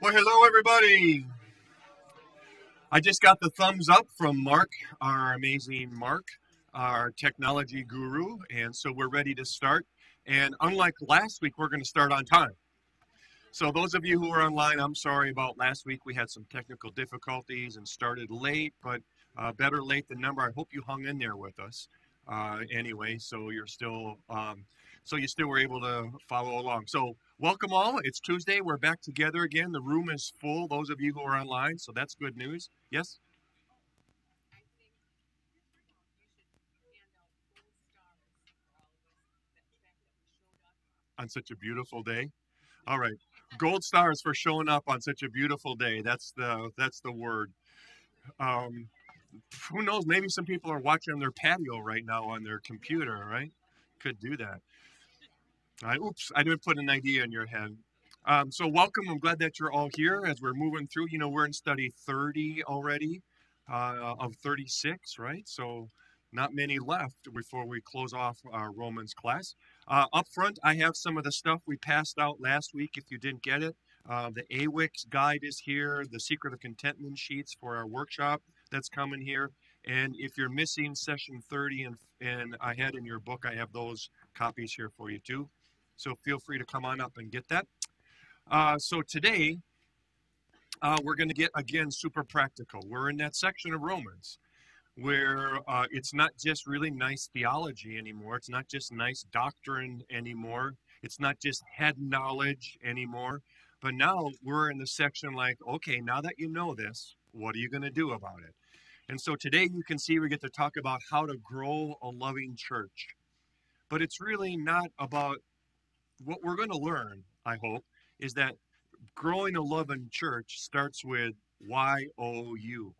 Well, hello, everybody. I just got the thumbs up from Mark, our amazing Mark, our technology guru, and so we're ready to start. And unlike last week, we're going to start on time. So those of you who are online, I'm sorry about last week. We had some technical difficulties and started late, but better late than never. I hope you hung in there with us anyway, so you're still you still were able to follow along. So welcome all. It's Tuesday. We're back together again. The room is full, those of you who are online, so that's good news. Yes? On such a beautiful day. All right. Gold stars for showing up on such a beautiful day. That's the word. Who knows? Maybe some people are watching on their patio right now on their computer, right? Could do that. Oops, I didn't put an idea in your head. So welcome. I'm glad that you're all here as we're moving through. You know, we're in study 30 already of 36, right? So not many left before we close off our Romans class. Up front, I have some of the stuff we passed out last week if you didn't get it. The AWICS guide is here, the Secret of Contentment sheets for our workshop that's coming here. And if you're missing session 30 and I had in your book, I have those copies here for you too. So feel free to come on up and get that. So today, we're going to get, again, super practical. We're in that section of Romans where it's not just really nice theology anymore. It's not just nice doctrine anymore. It's not just head knowledge anymore. But now we're in the section like, okay, now that you know this, what are you going to do about it? And so today you can see we get to talk about how to grow a loving church. But it's really not about what we're going to learn, I hope, is that growing a loving church starts with Y-O-U.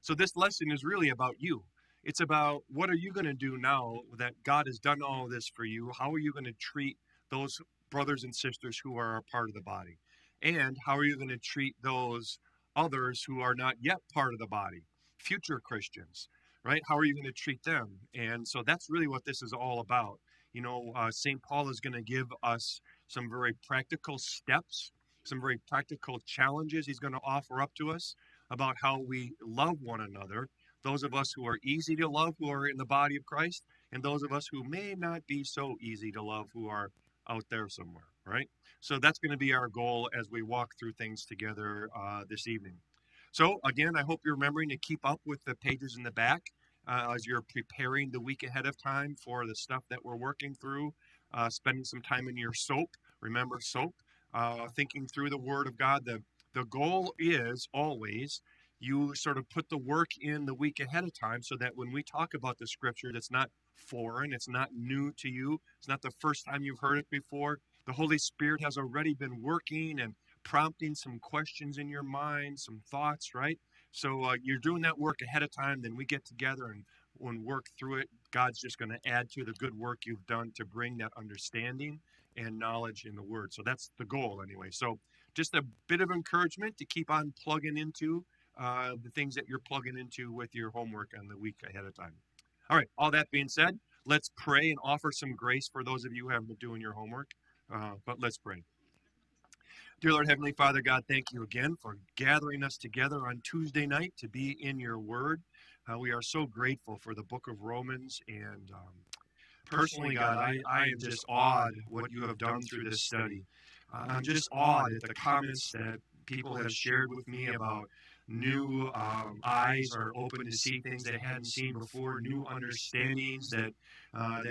So this lesson is really about you. It's about what are you going to do now that God has done all this for you? How are you going to treat those brothers and sisters who are a part of the body? And how are you going to treat those others who are not yet part of the body? Future Christians, right? How are you going to treat them? And so that's really what this is all about. You know, St. Paul is going to give us some very practical steps, some very practical challenges he's going to offer up to us about how we love one another, those of us who are easy to love, who are in the body of Christ, and those of us who may not be so easy to love, who are out there somewhere, right? So that's going to be our goal as we walk through things together this evening. So again, I hope you're remembering to keep up with the pages in the back as you're preparing the week ahead of time for the stuff that we're working through, spending some time in your SOAP, remember SOAP, thinking through the Word of God. The goal is always you sort of put the work in the week ahead of time so that when we talk about the Scripture, that's not foreign, it's not new to you, it's not the first time you've heard it before. The Holy Spirit has already been working and prompting some questions in your mind, some thoughts, right? So you're doing that work ahead of time, then we get together and when work through it, God's just going to add to the good work you've done to bring that understanding and knowledge in the Word. So that's the goal anyway. So just a bit of encouragement to keep on plugging into the things that you're plugging into with your homework on the week ahead of time. All right, all that being said, let's pray and offer some grace for those of you who haven't been doing your homework. But let's pray. Dear Lord, Heavenly Father, God, thank you again for gathering us together on Tuesday night to be in your Word. We are so grateful for the book of Romans, and personally, God, I am just awed what you have done through this study. I'm just awed at the comments that people have shared with me about new eyes are open to see things they hadn't seen before, new understandings that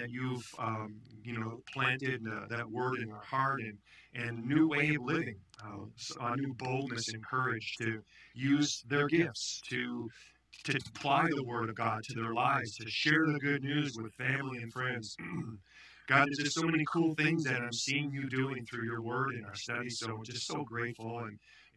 you've planted that word in our heart, and new way of living, a new boldness and courage to use their gifts to apply the Word of God to their lives, to share the good news with family and friends. God, there's just so many cool things that I'm seeing you doing through your Word in our study, so I'm just so grateful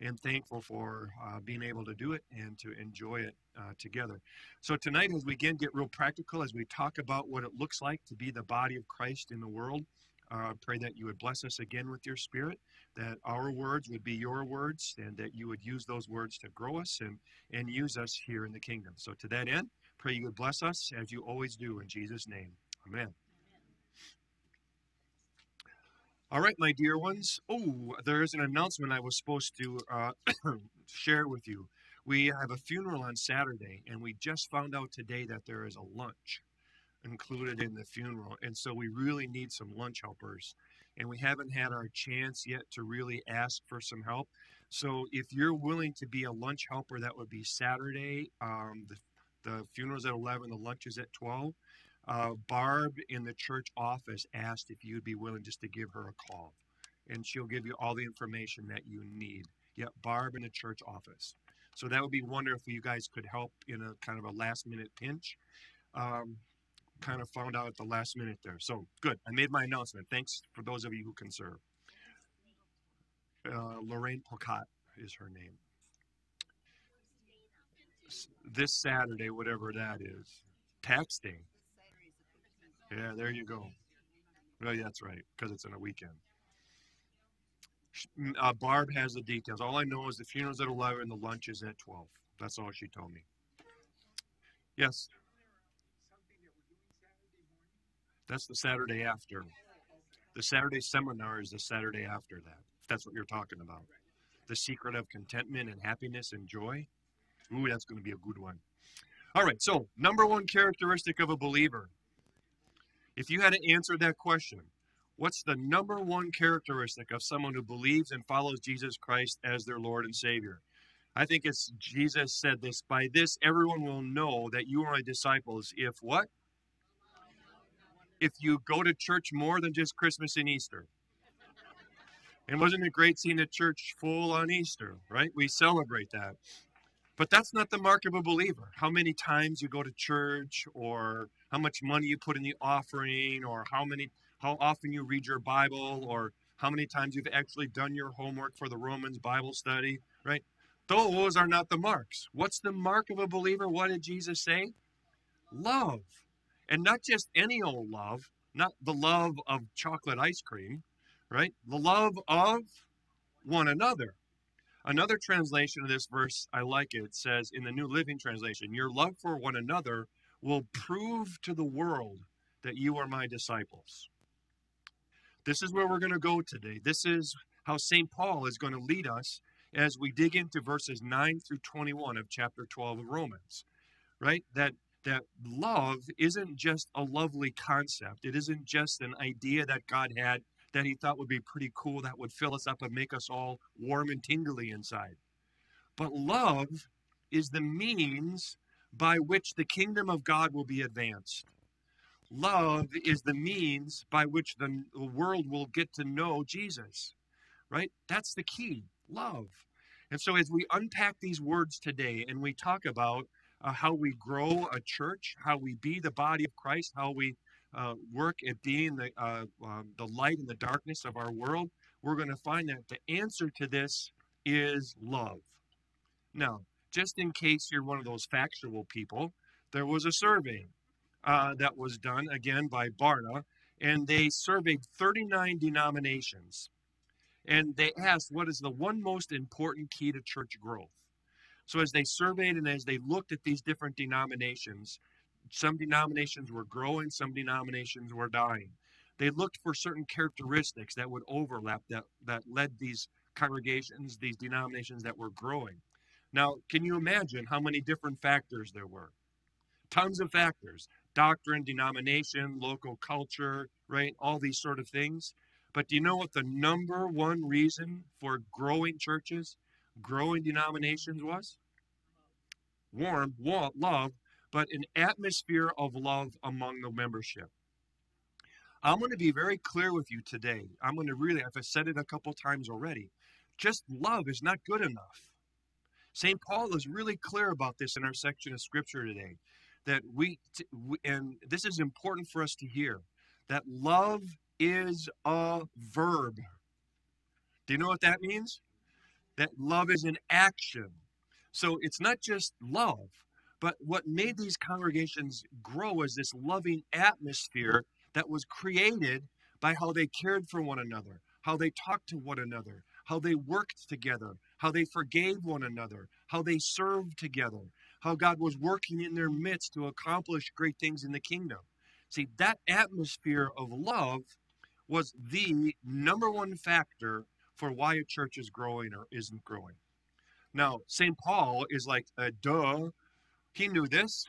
and thankful for being able to do it and to enjoy it together. So tonight, as we again get real practical, as we talk about what it looks like to be the body of Christ in the world, I pray that you would bless us again with your Spirit, that our words would be your words, and that you would use those words to grow us and use us here in the kingdom. So to that end, pray you would bless us as you always do in Jesus' name. Amen. All right, my dear ones. Oh, there's an announcement I was supposed to share with you. We have a funeral on Saturday, and we just found out today that there is a lunch included in the funeral. And so we really need some lunch helpers. And we haven't had our chance yet to really ask for some help. So if you're willing to be a lunch helper, that would be Saturday. The funeral's at 11, the lunch is at 12. Barb in the church office asked if you'd be willing just to give her a call, and she'll give you all the information that you need. Yep, Barb in the church office. So that would be wonderful if you guys could help in a kind of a last minute pinch. Kind of found out at the last minute there. So good, I made my announcement. Thanks for those of you who can serve. Lorraine Pocott is her name. This Saturday, whatever that is, tax day. Yeah, there you go. Well, yeah, that's right, because it's on a weekend. Barb has the details. All I know is the funeral's at 11 and the lunch is at 12. That's all she told me. Yes? That's the Saturday after. The Saturday seminar is the Saturday after that, if that's what you're talking about. The secret of contentment and happiness and joy. Ooh, that's going to be a good one. All right, so number one characteristic of a believer. If you had to answer that question, what's the number one characteristic of someone who believes and follows Jesus Christ as their Lord and Savior? I think it's Jesus said this, by this everyone will know that you are my disciples if what? If you go to church more than just Christmas and Easter. And wasn't it great seeing the church full on Easter, right? We celebrate that. But that's not the mark of a believer. How many times you go to church, or how much money you put in the offering, or how often you read your Bible, or how many times you've actually done your homework for the Romans Bible study, right? Those are not the marks. What's the mark of a believer? What did Jesus say? Love. And not just any old love, not the love of chocolate ice cream, right? The love of one another. Another translation of this verse, I like it. It says in the New Living Translation, your love for one another will prove to the world that you are my disciples. This is where we're going to go today. This is how St. Paul is going to lead us as we dig into verses 9 through 21 of chapter 12 of Romans, right? That love isn't just a lovely concept. It isn't just an idea that God had that he thought would be pretty cool, that would fill us up and make us all warm and tingly inside. But love is the means by which the kingdom of God will be advanced. Love is the means by which the world will get to know Jesus, right? That's the key, love. And so as we unpack these words today and we talk about how we grow a church, how we be the body of Christ, how we work at being the light in the darkness of our world, we're going to find that the answer to this is love. Now, just in case you're one of those factual people, there was a survey that was done, again, by Barna, and they surveyed 39 denominations. And they asked, what is the one most important key to church growth? So as they surveyed and as they looked at these different denominations, some denominations were growing, some denominations were dying. They looked for certain characteristics that would overlap, that led these congregations, these denominations that were growing. Now, can you imagine how many different factors there were? Tons of factors. Doctrine, denomination, local culture, right? All these sort of things. But do you know what the number one reason for growing churches, growing denominations was? Warm, love. But an atmosphere of love among the membership. I'm going to be very clear with you today. I'm going to really, I've said it a couple times already, just love is not good enough. St. Paul is really clear about this in our section of Scripture today, that and this is important for us to hear, that love is a verb. Do you know what that means? That love is an action. So it's not just love. But what made these congregations grow was this loving atmosphere that was created by how they cared for one another, how they talked to one another, how they worked together, how they forgave one another, how they served together, how God was working in their midst to accomplish great things in the kingdom. See, that atmosphere of love was the number one factor for why a church is growing or isn't growing. Now, St. Paul is like, duh, he knew this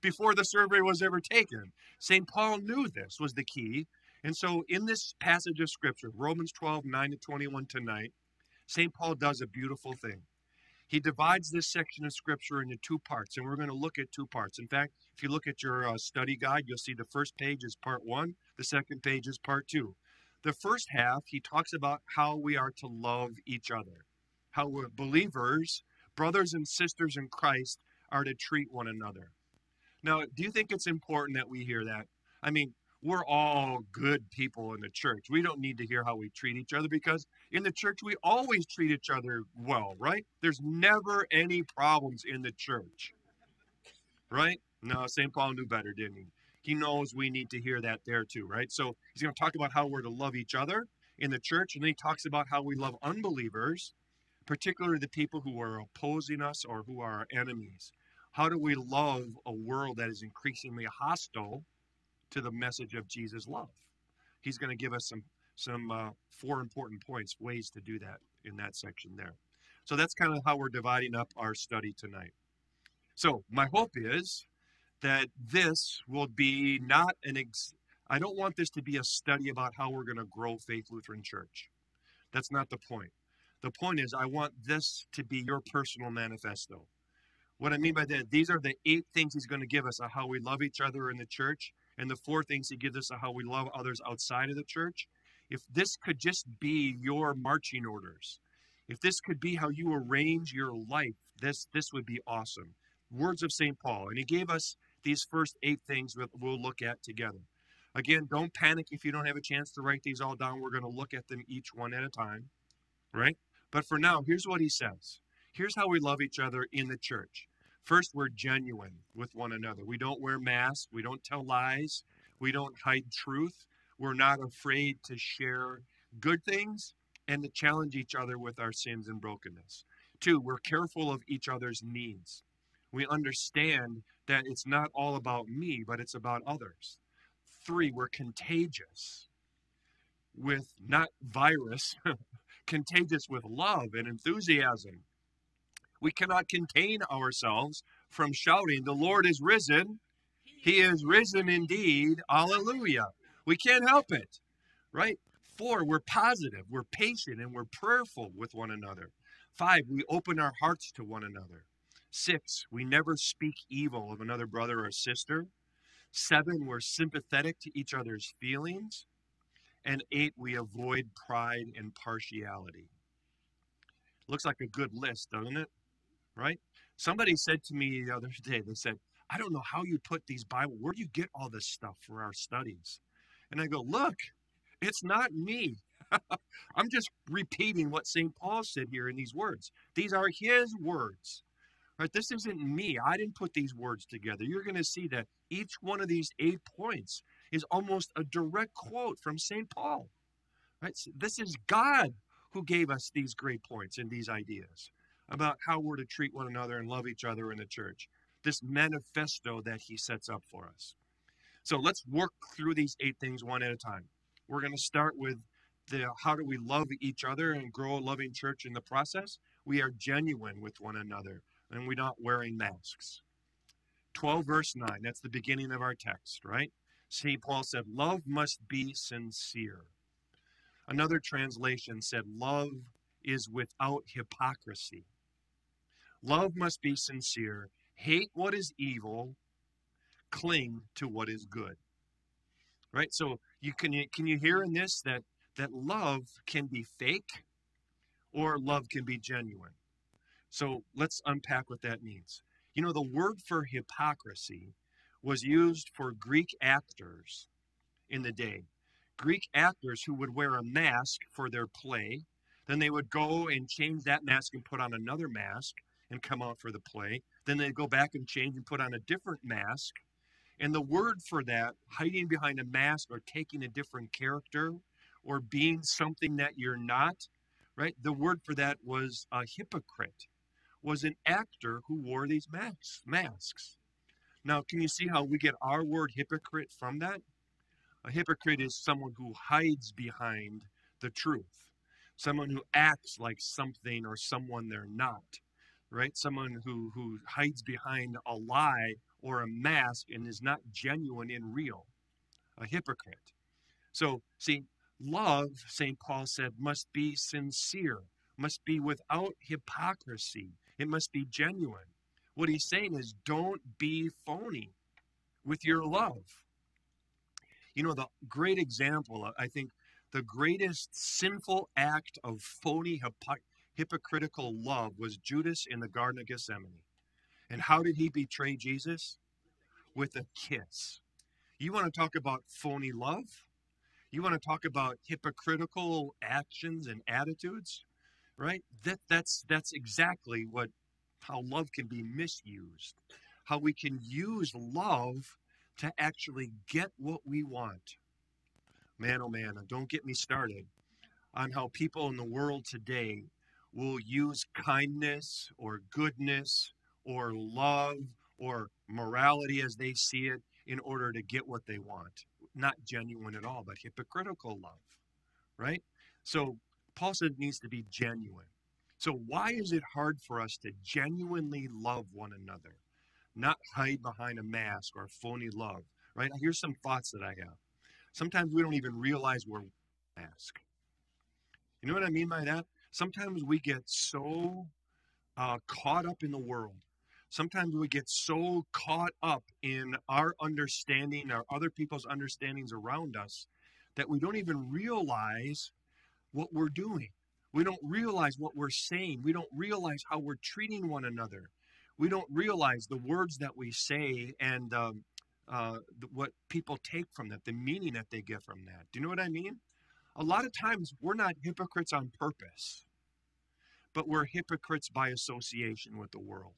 before the survey was ever taken. St. Paul knew this was the key. And so in this passage of Scripture, Romans 12, 9 to 21 tonight, St. Paul does a beautiful thing. He divides this section of Scripture into two parts, and we're going to look at two parts. In fact, if you look at your study guide, you'll see the first page is part one, the second page is part two. The first half, he talks about how we are to love each other, how we're believers, brothers and sisters in Christ, are to treat one another. Now, do you think it's important that we hear that? I mean, we're all good people in the church. We don't need to hear how we treat each other, because in the church, we always treat each other well, right? There's never any problems in the church, right? No, St. Paul knew better, didn't he? He knows we need to hear that there too, right? So he's going to talk about how we're to love each other in the church, and then he talks about how we love unbelievers, particularly the people who are opposing us or who are our enemies. How do we love a world that is increasingly hostile to the message of Jesus' love? He's going to give us some four important points, ways to do that in that section there. So that's kind of how we're dividing up our study tonight. So my hope is that this will be not an I don't want this to be a study about how we're going to grow Faith Lutheran Church. That's not the point. The point is, I want this to be your personal manifesto. What I mean by that, these are the 8 things he's going to give us on how we love each other in the church, and the 4 things he gives us on how we love others outside of the church. If this could just be your marching orders, if this could be how you arrange your life, this would be awesome. Words of St. Paul. And he gave us these first 8 things that we'll look at together. Again, don't panic if you don't have a chance to write these all down. We're going to look at them each one at a time, right? But for now, here's what he says. Here's how we love each other in the church. First, we're genuine with one another. We don't wear masks. We don't tell lies. We don't hide truth. We're not afraid to share good things and to challenge each other with our sins and brokenness. 2, we're careful of each other's needs. We understand that it's not all about me, but it's about others. 3, we're contagious with not virus, contagious with love and enthusiasm. We cannot contain ourselves from shouting, "The Lord is risen. He is risen indeed. Hallelujah." We can't help it, right? 4, we're positive, we're patient, and we're prayerful with one another. 5, we open our hearts to one another. 6, we never speak evil of another brother or sister. 7, we're sympathetic to each other's feelings. And 8, we avoid pride and partiality. Looks like a good list, doesn't it? Right? Somebody said to me the other day, they said, "I don't know how you put these Bible, where do you get all this stuff for our studies?" And I go, look, it's not me. I'm just repeating what St. Paul said here in these words. These are his words. Right? This isn't me. I didn't put these words together. You're going to see that each one of these 8 points is almost a direct quote from St. Paul. Right? So this is God who gave us these great points and these ideas about how we're to treat one another and love each other in the church, this manifesto that he sets up for us. So let's work through these 8 things one at a time. We're going to start with how do we love each other and grow a loving church in the process? We are genuine with one another, and we're not wearing masks. 12 verse 9, that's the beginning of our text, right? St. Paul said, love must be sincere. Another translation said, love is without hypocrisy. Love must be sincere. Hate what is evil. Cling to what is good. Right? So can you hear in this that love can be fake or love can be genuine? So let's unpack what that means. You know, the word for hypocrisy was used for Greek actors in the day. Greek actors who would wear a mask for their play, then they would go and change that mask and put on another mask and come out for the play. Then they'd go back and change and put on a different mask. And the word for that, hiding behind a mask or taking a different character or being something that you're not, right? The word for that was a hypocrite, was an actor who wore these masks. Now, can you see how we get our word hypocrite from that? A hypocrite is someone who hides behind the truth, someone who acts like something or someone they're not, right? Someone who hides behind a lie or a mask and is not genuine and real, a hypocrite. So, see, love, St. Paul said, must be sincere, must be without hypocrisy. It must be genuine. What he's saying is don't be phony with your love. You know, the great example, I think the greatest sinful act of phony, hypocritical love was Judas in the Garden of Gethsemane. And how did he betray Jesus? With a kiss. You want to talk about phony love? You want to talk about hypocritical actions and attitudes, right? That's exactly how love can be misused, how we can use love to actually get what we want. Man, oh man, don't get me started on how people in the world today will use kindness or goodness or love or morality as they see it in order to get what they want. Not genuine at all, but hypocritical love, right? So Paul said it needs to be genuine. So why is it hard for us to genuinely love one another, not hide behind a mask or phony love, right? Here's some thoughts that I have. Sometimes we don't even realize we're wearing a mask. You know what I mean by that? Sometimes we get so caught up in the world. Sometimes we get so caught up in our understanding or other people's understandings around us that we don't even realize what we're doing. We don't realize what we're saying. We don't realize how we're treating one another. We don't realize the words that we say and what people take from that, the meaning that they get from that. Do you know what I mean? A lot of times we're not hypocrites on purpose, but we're hypocrites by association with the world.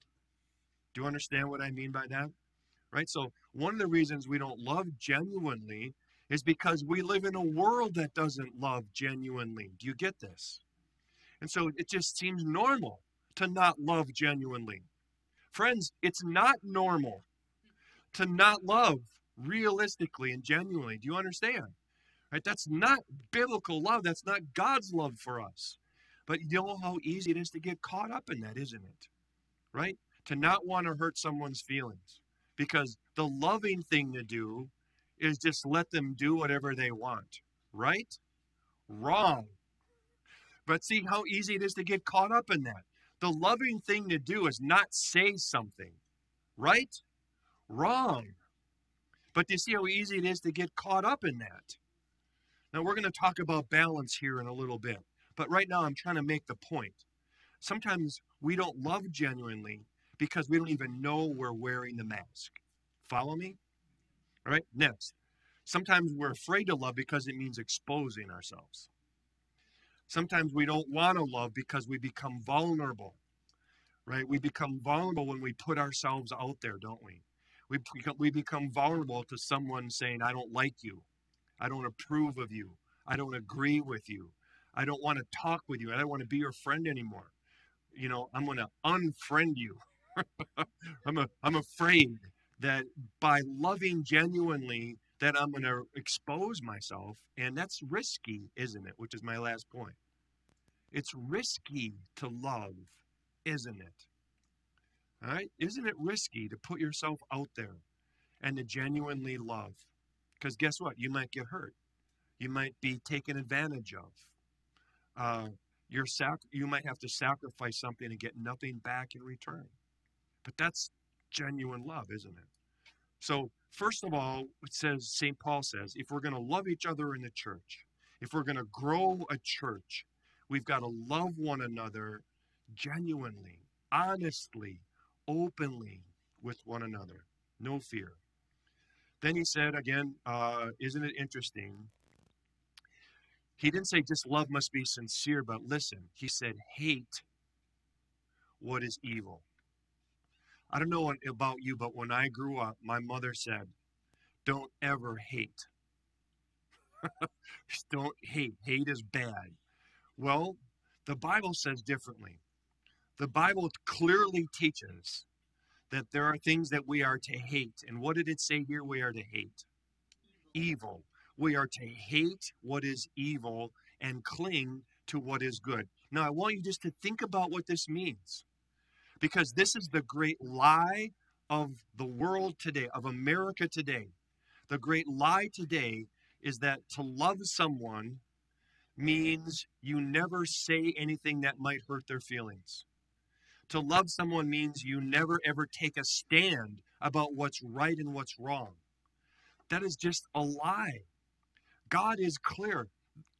Do you understand what I mean by that? Right? So one of the reasons we don't love genuinely is because we live in a world that doesn't love genuinely. Do you get this? And so it just seems normal to not love genuinely. Friends, it's not normal to not love realistically and genuinely. Do you understand? Right? That's not biblical love. That's not God's love for us. But you know how easy it is to get caught up in that, isn't it? Right? To not want to hurt someone's feelings, because the loving thing to do is just let them do whatever they want, right? Wrong. But see how easy it is to get caught up in that. The loving thing to do is not say something, right? Wrong. But do you see how easy it is to get caught up in that? Now, we're going to talk about balance here in a little bit, but right now I'm trying to make the point. Sometimes we don't love genuinely because we don't even know we're wearing the mask. Follow me? All right, next. Sometimes we're afraid to love because it means exposing ourselves. Sometimes we don't want to love because we become vulnerable, right? We become vulnerable when we put ourselves out there, don't we? We become vulnerable to someone saying, I don't like you. I don't approve of you. I don't agree with you. I don't want to talk with you. I don't want to be your friend anymore. You know, I'm going to unfriend you. I'm afraid that by loving genuinely that I'm going to expose myself, and that's risky, isn't it? Which is my last point. It's risky to love, isn't it? All right? Isn't it risky to put yourself out there and to genuinely love? Because guess what? You might get hurt. You might be taken advantage of. You might have to sacrifice something and get nothing back in return. But that's genuine love, isn't it? So first of all, it says, St. Paul says, if we're going to love each other in the church, if we're going to grow a church, we've got to love one another genuinely, honestly, openly with one another. No fear. Then he said, again, isn't it interesting? He didn't say just love must be sincere, but listen, he said, hate what is evil. I don't know about you, but when I grew up, my mother said, don't ever hate. Just don't hate. Hate is bad. Well, the Bible says differently. The Bible clearly teaches that there are things that we are to hate. And what did it say here we are to hate? Evil. We are to hate what is evil and cling to what is good. Now, I want you just to think about what this means, because this is the great lie of the world today, of America today. The great lie today is that to love someone means you never say anything that might hurt their feelings. To love someone means you never ever take a stand about what's right and what's wrong. That is just a lie. God is clear.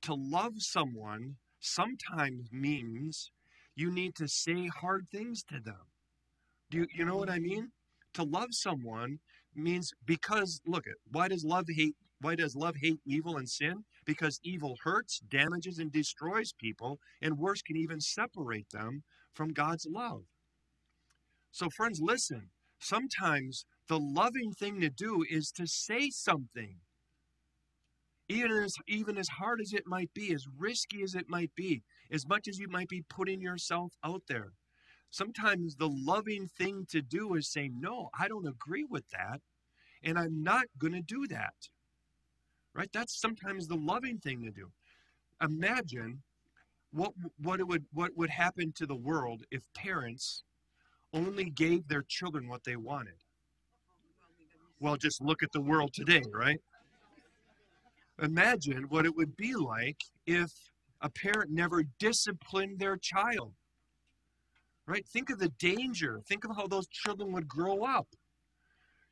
To love someone sometimes means you need to say hard things to them. Do you know what I mean? To love someone means, because look at, why does love hate evil and sin? Because evil hurts, damages, and destroys people, and worse, can even separate them from God's love. So friends, listen, sometimes the loving thing to do is to say something. Even as hard as it might be, as risky as it might be, as much as you might be putting yourself out there. Sometimes the loving thing to do is say, no, I don't agree with that, and I'm not going to do that. Right? That's sometimes the loving thing to do. Imagine what would happen to the world if parents only gave their children what they wanted. Well, just look at the world today, right? Imagine what it would be like if a parent never disciplined their child, right? Think of the danger. Think of how those children would grow up.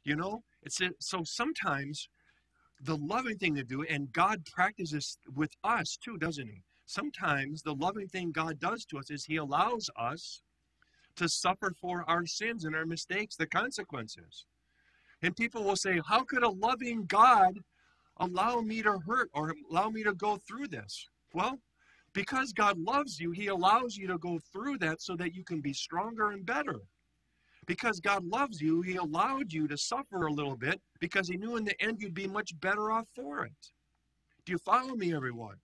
You know, so sometimes the loving thing to do, and God practices with us too, doesn't he? Sometimes the loving thing God does to us is he allows us to suffer for our sins and our mistakes, the consequences. And people will say, how could a loving God allow me to hurt or allow me to go through this? Well, because God loves you, he allows you to go through that so that you can be stronger and better. Because God loves you, he allowed you to suffer a little bit because he knew in the end you'd be much better off for it. Do you follow me, everyone?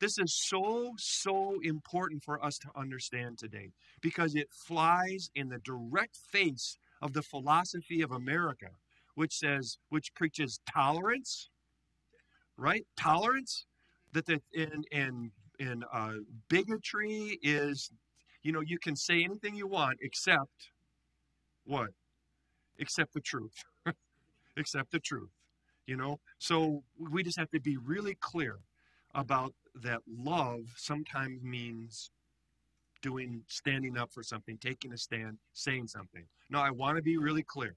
This is so, so important for us to understand today because it flies in the direct face of the philosophy of America, which preaches tolerance, right? Tolerance, that bigotry is, you know, you can say anything you want except what? Except the truth. Except the truth, you know? So we just have to be really clear about that. Love sometimes means standing up for something, taking a stand, saying something. Now, I want to be really clear,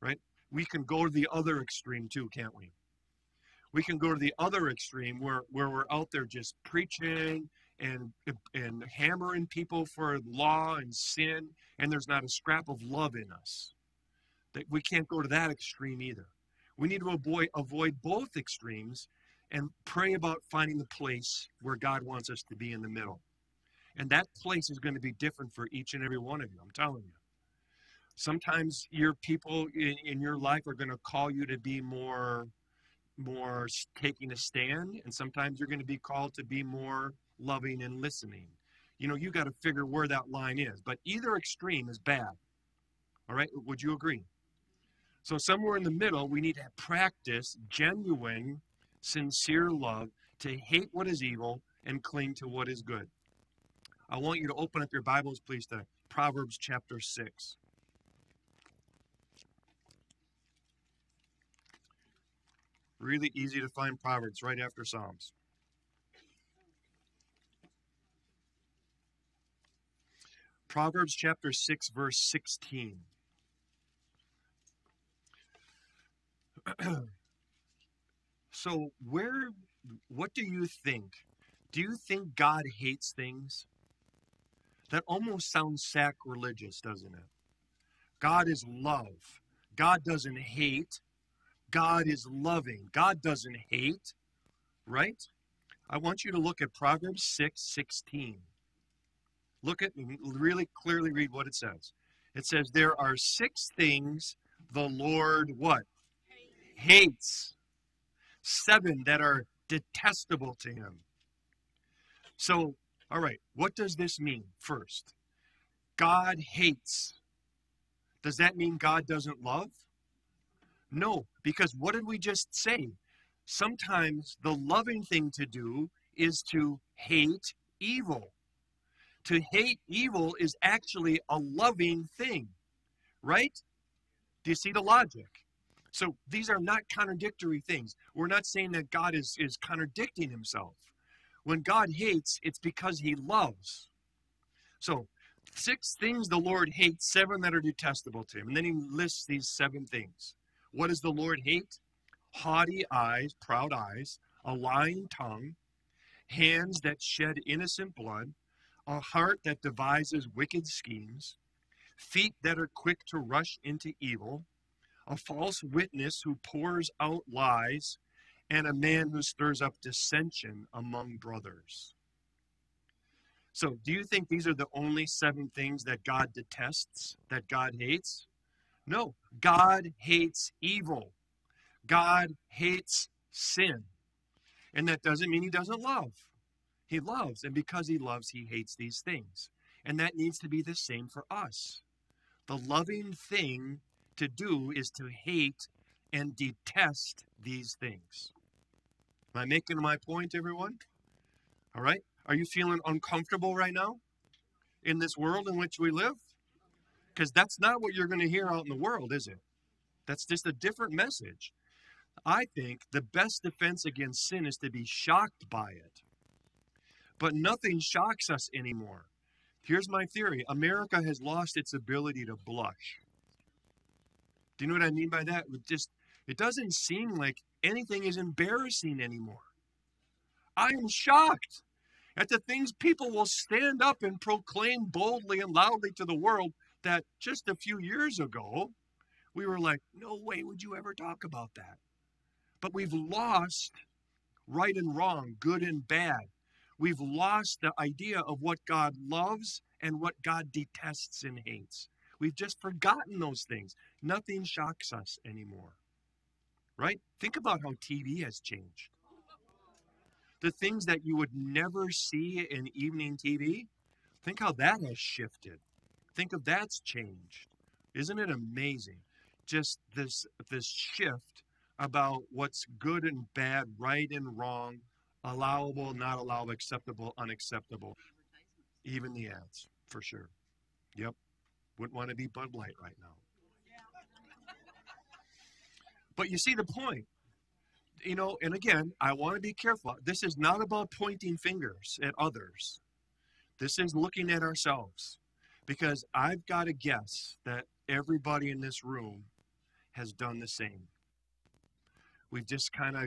right? We can go to the other extreme too, can't we? We can go to the other extreme where we're out there just preaching and hammering people for law and sin, and there's not a scrap of love in us. That we can't go to that extreme either. We need to avoid both extremes and pray about finding the place where God wants us to be in the middle. And that place is going to be different for each and every one of you, I'm telling you. Sometimes your people in your life are going to call you to be more taking a stand, and sometimes you're going to be called to be more loving and listening. You know, you got to figure where that line is, but either extreme is bad. All right, would you agree? So somewhere in the middle, we need to practice genuine, sincere love, to hate what is evil and cling to what is good. I want you to open up your Bibles, please, to Proverbs chapter 6. Really easy to find Proverbs right after Psalms. Proverbs chapter 6, verse 16. So what do you think? Do you think God hates things? That almost sounds sacrilegious, doesn't it? God is love. God doesn't hate. God is loving. God doesn't hate, right? I want you to look at Proverbs 6:16. Look at and really clearly read what it says. It says, there are 6 things the Lord what? Hates. 7 that are detestable to him. So, all right, what does this mean first? God hates. Does that mean God doesn't love? No, because what did we just say? sometimes the loving thing to do is to hate evil. To hate evil is actually a loving thing, right? Do you see the logic? So these are not contradictory things. We're not saying that God is contradicting himself. When God hates, it's because he loves. So 6 things the Lord hates, 7 that are detestable to him. And then he lists these 7 things. What does the Lord hate? Haughty eyes, proud eyes, a lying tongue, hands that shed innocent blood, a heart that devises wicked schemes, feet that are quick to rush into evil, a false witness who pours out lies, and a man who stirs up dissension among brothers. So do you think these are the only 7 things that God detests, that God hates? No, God hates evil. God hates sin. And that doesn't mean he doesn't love. He loves, and because he loves, he hates these things. And that needs to be the same for us. The loving thing to do is to hate and detest these things. Am I making my point, everyone? All right? Are you feeling uncomfortable right now in this world in which we live? Because that's not what you're going to hear out in the world, is it? That's just a different message. I think the best defense against sin is to be shocked by it. But nothing shocks us anymore. Here's my theory. America has lost its ability to blush. Do you know what I mean by that? It doesn't seem like anything is embarrassing anymore. I am shocked at the things people will stand up and proclaim boldly and loudly to the world that just a few years ago, we were like, no way would you ever talk about that. But we've lost right and wrong, good and bad. We've lost the idea of what God loves and what God detests and hates. We've just forgotten those things. Nothing shocks us anymore, right? Think about how TV has changed. The things that you would never see in evening TV, think how that has shifted. Think of that's changed. Isn't it amazing? Just this shift about what's good and bad, right and wrong, allowable, not allowable, acceptable, unacceptable. Even the ads, for sure. Yep. Wouldn't want to be Bud Light right now. But you see the point. You know, and again, I want to be careful. This is not about pointing fingers at others. This is looking at ourselves. Because I've got to guess that everybody in this room has done the same. We've just kind of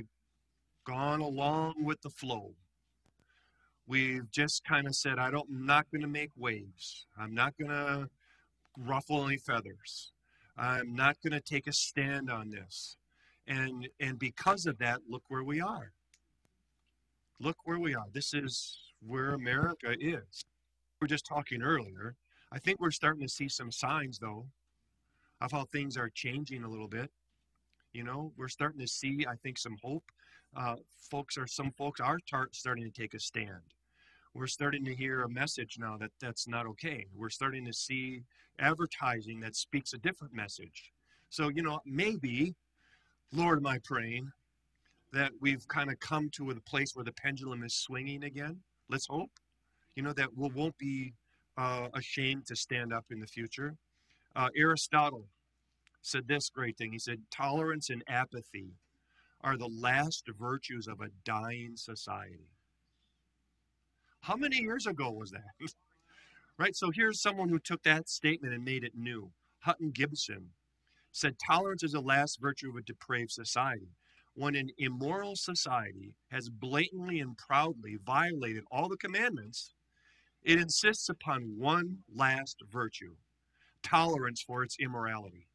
gone along with the flow. We've just kind of said, I'm not going to make waves. I'm not going to ruffle any feathers. I'm not going to take a stand on this. And because of that, look where we are. Look where we are. This is where America is. We were just talking earlier. I think we're starting to see some signs, though, of how things are changing a little bit. You know, we're starting to see, I think, some hope. Some folks are starting to take a stand. We're starting to hear a message now that that's not okay. We're starting to see advertising that speaks a different message. So, you know, maybe, Lord, am I praying that we've kind of come to a place where the pendulum is swinging again. Let's hope, you know, that we won't be ashamed to stand up in the future. Aristotle said this great thing. He said, tolerance and apathy are the last virtues of a dying society. How many years ago was that? Right? So here's someone who took that statement and made it new. Hutton Gibson said, tolerance is the last virtue of a depraved society. When an immoral society has blatantly and proudly violated all the commandments, it insists upon one last virtue, tolerance for its immorality.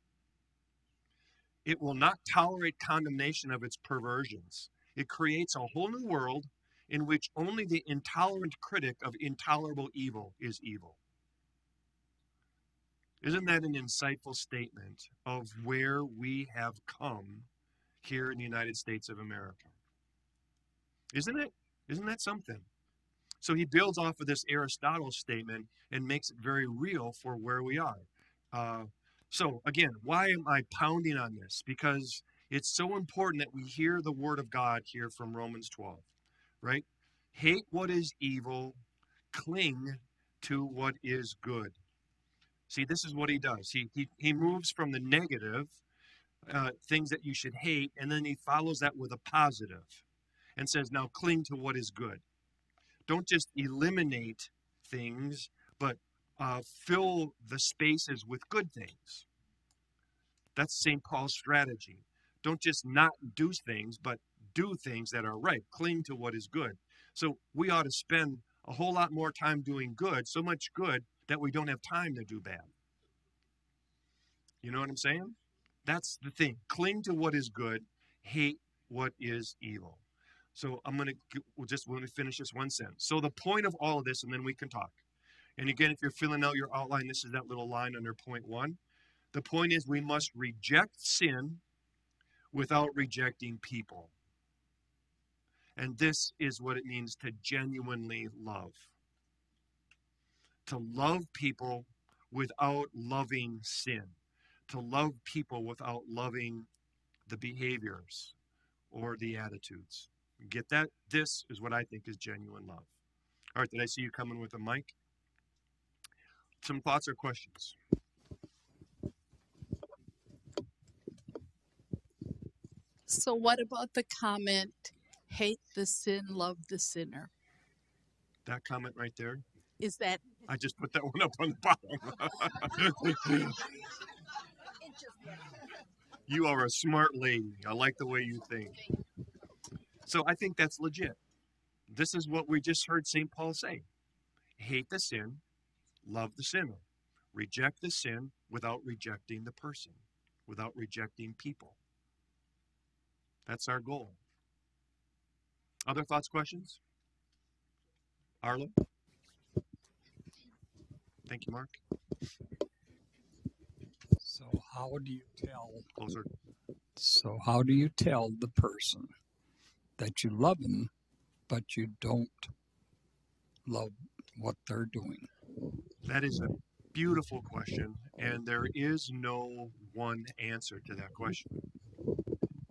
It will not tolerate condemnation of its perversions. It creates a whole new world in which only the intolerant critic of intolerable evil is evil. Isn't that an insightful statement of where we have come here in the United States of America? Isn't it? Isn't that something? So he builds off of this Aristotle statement and makes it very real for where we are. So again, why am I pounding on this? Because It's so important that we hear the word of God here from Romans 12, right? Hate what is evil, cling to what is good. See, this is what he does. He moves from the negative things that you should hate, and then he follows that with a positive and says, now cling to what is good. Don't just eliminate things, but fill the spaces with good things. That's St. Paul's strategy. Don't just not do things, but do things that are right. Cling to what is good. So we ought to spend a whole lot more time doing good, so much good that we don't have time to do bad. You know what I'm saying? That's the thing. Cling to what is good, hate what is evil. So I'm going to we'll finish this one sentence. So the point of all of this, and then we can talk. And again, if you're filling out your outline, this is that little line under point one. The point is we must reject sin without rejecting people. And this is what it means to genuinely love. To love people without loving sin. To love people without loving the behaviors or the attitudes. You get that? This is what I think is genuine love. All right, did I see you coming with a mic? Some thoughts or questions? So what about the comment, hate the sin, love the sinner? That comment right there? Is that? I just put that one up on the bottom. You are a smart lady. I like the way you think. So I think that's legit. This is what we just heard St. Paul say. Hate the sin, love the sinner. Reject the sin without rejecting the person, without rejecting people. That's our goal. Other thoughts, questions? Arlo? Thank you, Mark. So how do you tell the person that you love them, but you don't love what they're doing? That is a beautiful question, and there is no one answer to that question.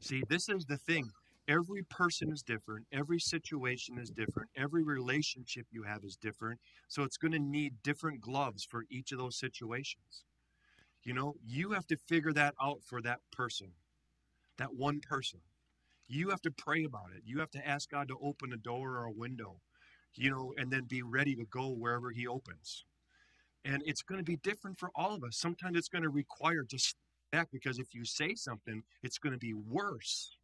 See, this is the thing. Every person is different. Every situation is different. Every relationship you have is different. So it's going to need different gloves for each of those situations. You know, you have to figure that out for that person, that one person. You have to pray about it. You have to ask God to open a door or a window, you know, and then be ready to go wherever he opens. And it's going to be different for all of us. Sometimes it's going to require just back, because if you say something, it's going to be worse.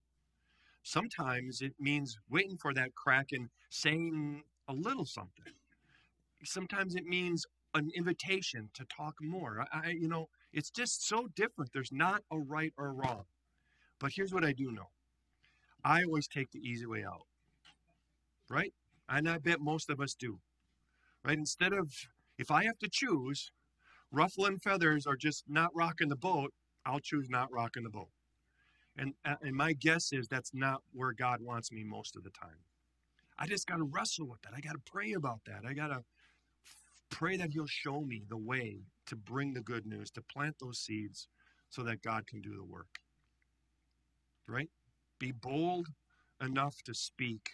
Sometimes it means waiting for that crack and saying a little something. Sometimes it means an invitation to talk more. You know, it's just so different. There's not a right or wrong. But here's what I do know. I always take the easy way out, right? And I bet most of us do, right? Instead of, if I have to choose, ruffling feathers or just not rocking the boat, I'll choose not rocking the boat. And my guess is that's not where God wants me most of the time. I just got to wrestle with that. I got to pray about that. I got to pray that he'll show me the way to bring the good news, to plant those seeds so that God can do the work. Right? Be bold enough to speak,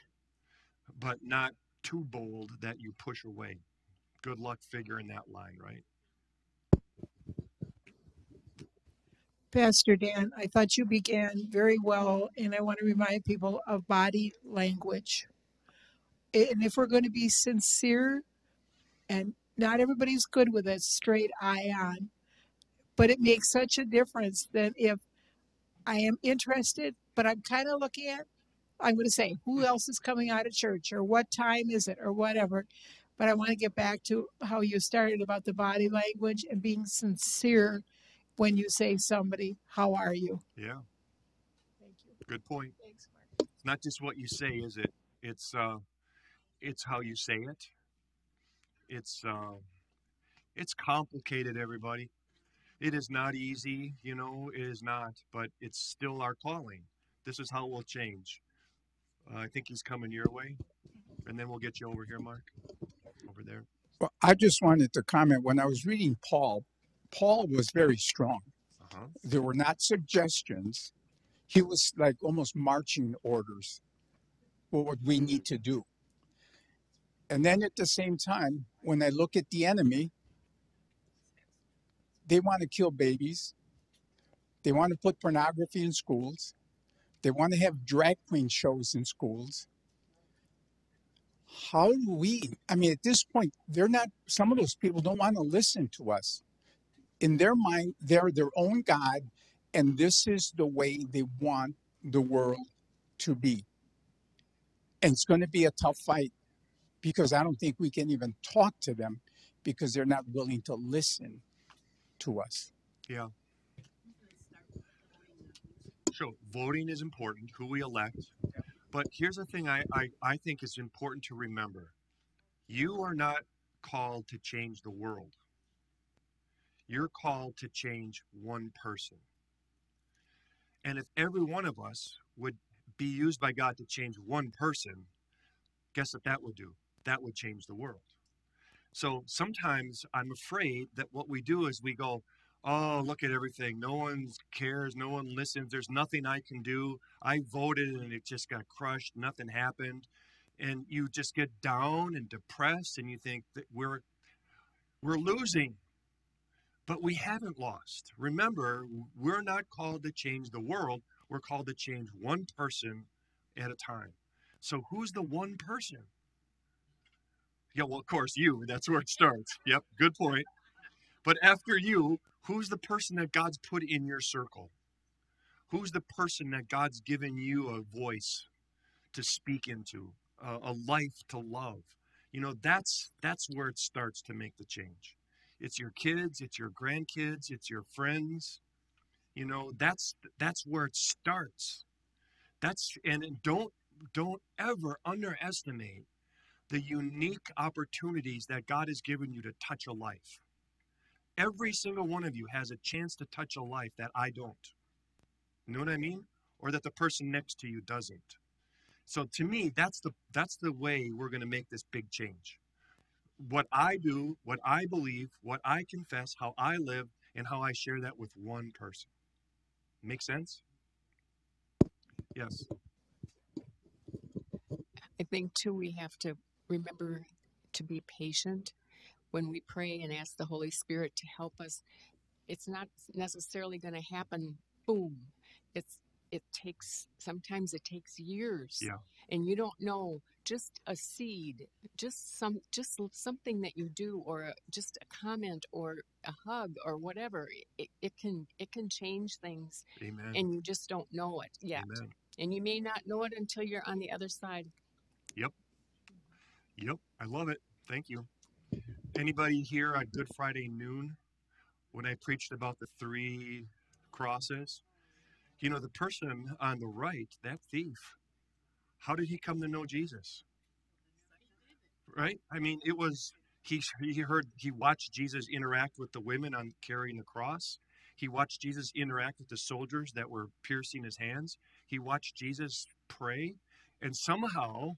but not too bold that you push away. Good luck figuring that line, right? Pastor Dan, I thought you began very well, and I want to remind people of body language. And if we're going to be sincere, and not everybody's good with a straight eye on, but it makes such a difference that if I am interested, but I'm kind of looking at, I'm going to say, who else is coming out of church, or what time is it, or whatever. But I want to get back to how you started about the body language and being sincere when you say somebody, how are you? Yeah. Thank you. Good point. Thanks, Mark. It's not just what you say, is it? It's how you say it. It's complicated, everybody. It is not easy, you know, it is not, but it's still our calling. This is how we'll change. I think he's coming your way, and then we'll get you over here, Mark, over there. Well, I just wanted to comment. When I was reading Paul was very strong. There were not suggestions. He was like almost marching orders for what we need to do. And then at the same time, when I look at the enemy, they want to kill babies. They want to put pornography in schools. They want to have drag queen shows in schools. How do we, I mean, at this point, they're not, some of those people don't want to listen to us. In their mind, they're their own God, and this is the way they want the world to be. And it's going to be a tough fight, because I don't think we can even talk to them, because they're not willing to listen to us. Yeah. So voting is important, who we elect. But here's the thing I think is important to remember. You are not called to change the world. You're called to change one person. And if every one of us would be used by God to change one person, guess what that would do? That would change the world. So sometimes I'm afraid that what we do is we go, oh, look at everything. No one cares. No one listens. There's nothing I can do. I voted and it just got crushed. Nothing happened. And you just get down and depressed and you think that we're losing. But we haven't lost. Remember, we're not called to change the world. We're called to change one person at a time. So who's the one person? Yeah, well, of course, you. That's where it starts. Yep, good point. But after you, who's the person that God's put in your circle? Who's the person that God's given you a voice to speak into, a life to love? You know, that's where it starts to make the change. It's your kids, it's your grandkids, it's your friends. You know, that's where it starts. And don't ever underestimate the unique opportunities that God has given you to touch a life. Every single one of you has a chance to touch a life that I don't. You know what I mean? Or that the person next to you doesn't. So to me, that's the way we're going to make this big change. What I do, what I believe, what I confess, how I live, and how I share that with one person. Make sense? Yes. I think, too, we have to remember to be patient when we pray and ask the Holy Spirit to help us. It's not necessarily going to happen, boom. Sometimes it takes years. Yeah. And you don't know, just a seed, just something that you do, or just a comment or a hug or whatever, it can change things. Amen. And you just don't know it yet. Amen. And you may not know it until you're on the other side. Yep. I love it. Thank you. Anybody here on Good Friday noon when I preached about the three crosses? You know, the person on the right, that thief, how did he come to know Jesus? Right? I mean, it was, he watched Jesus interact with the women on carrying the cross. He watched Jesus interact with the soldiers that were piercing his hands. He watched Jesus pray. And somehow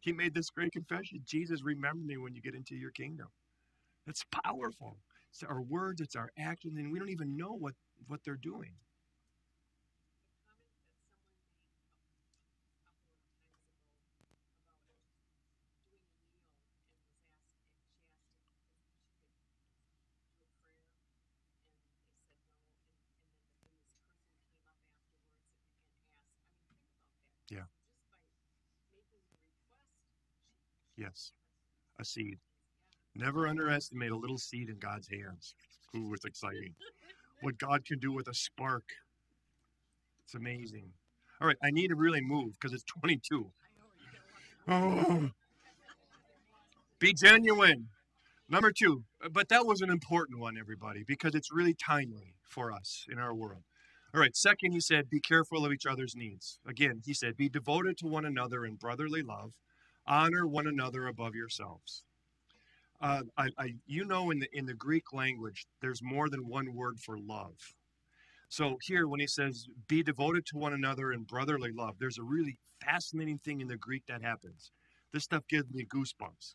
he made this great confession. Jesus, remember me when you get into your kingdom. That's powerful. It's our words, it's our actions, and we don't even know what they're doing. Yes, a seed. Never underestimate a little seed in God's hands. Ooh, it's exciting. What God can do with a spark. It's amazing. All right, I need to really move because it's 22. Oh, be genuine. Number 2, but that was an important one, everybody, because it's really timely for us in our world. All right, second, he said, be careful of each other's needs. Again, he said, be devoted to one another in brotherly love. Honor one another above yourselves. In the Greek language, there's more than one word for love. So here, when he says, be devoted to one another in brotherly love, there's a really fascinating thing in the Greek that happens. This stuff gives me goosebumps.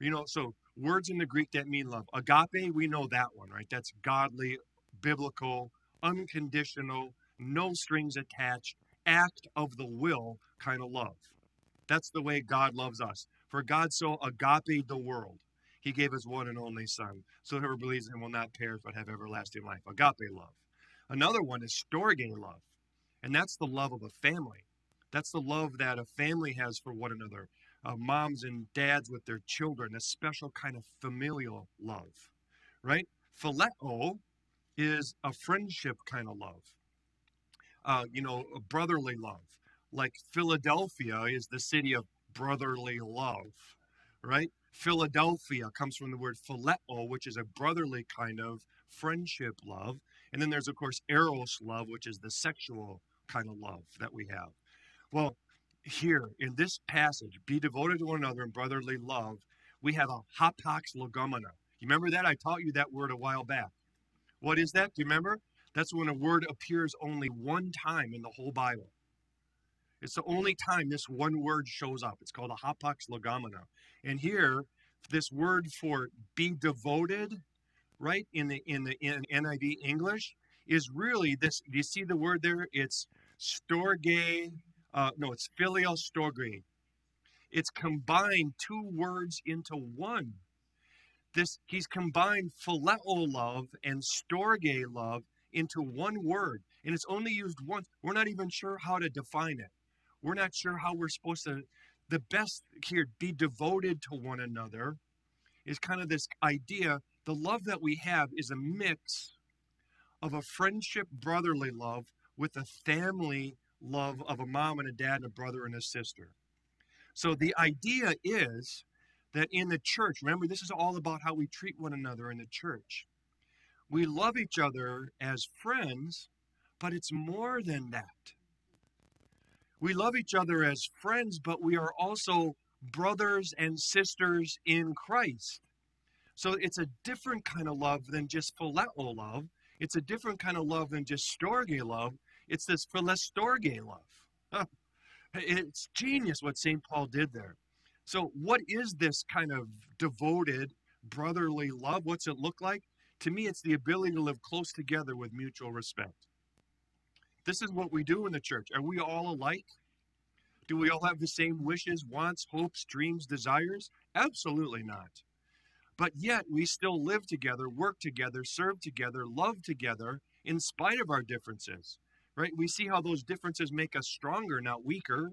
You know, so words in the Greek that mean love. Agape, we know that one, right? That's godly, biblical, unconditional, no strings attached, act of the will kind of love. That's the way God loves us. For God so agape the world, he gave his one and only son. So whoever believes in him will not perish but have everlasting life. Agape love. Another one is storge love. And that's the love of a family. That's the love that a family has for one another. Moms and dads with their children, a special kind of familial love, right? Phileo is a friendship kind of love. Brotherly love. Like Philadelphia is the city of brotherly love, right? Philadelphia comes from the word phileo, which is a brotherly kind of friendship love. And then there's, of course, eros love, which is the sexual kind of love that we have. Well, here in this passage, be devoted to one another in brotherly love, we have a hapax logomena. You remember that? I taught you that word a while back. What is that? Do you remember? That's when a word appears only one time in the whole Bible. It's the only time this one word shows up. It's called a hapax logomena. And here, this word for be devoted, right, in NIV English, is really this. Do you see the word there? It's storge. It's phileo storge. It's combined two words into one. He's combined phileo love and storge love into one word, and it's only used once. We're not even sure how to define it. We're not sure how we're supposed to. The best here, be devoted to one another, is kind of this idea. The love that we have is a mix of a friendship, brotherly love with a family love of a mom and a dad and a brother and a sister. So the idea is that in the church, remember, this is all about how we treat one another in the church. We love each other as friends, but it's more than that. We love each other as friends, but we are also brothers and sisters in Christ. So it's a different kind of love than just phileo love. It's a different kind of love than just storge love. It's this philestorge love. It's genius what St. Paul did there. So what is this kind of devoted brotherly love? What's it look like? To me, it's the ability to live close together with mutual respect. This is what we do in the church. Are we all alike? Do we all have the same wishes, wants, hopes, dreams, desires? Absolutely not. But yet we still live together, work together, serve together, love together, in spite of our differences, right? We see how those differences make us stronger, not weaker.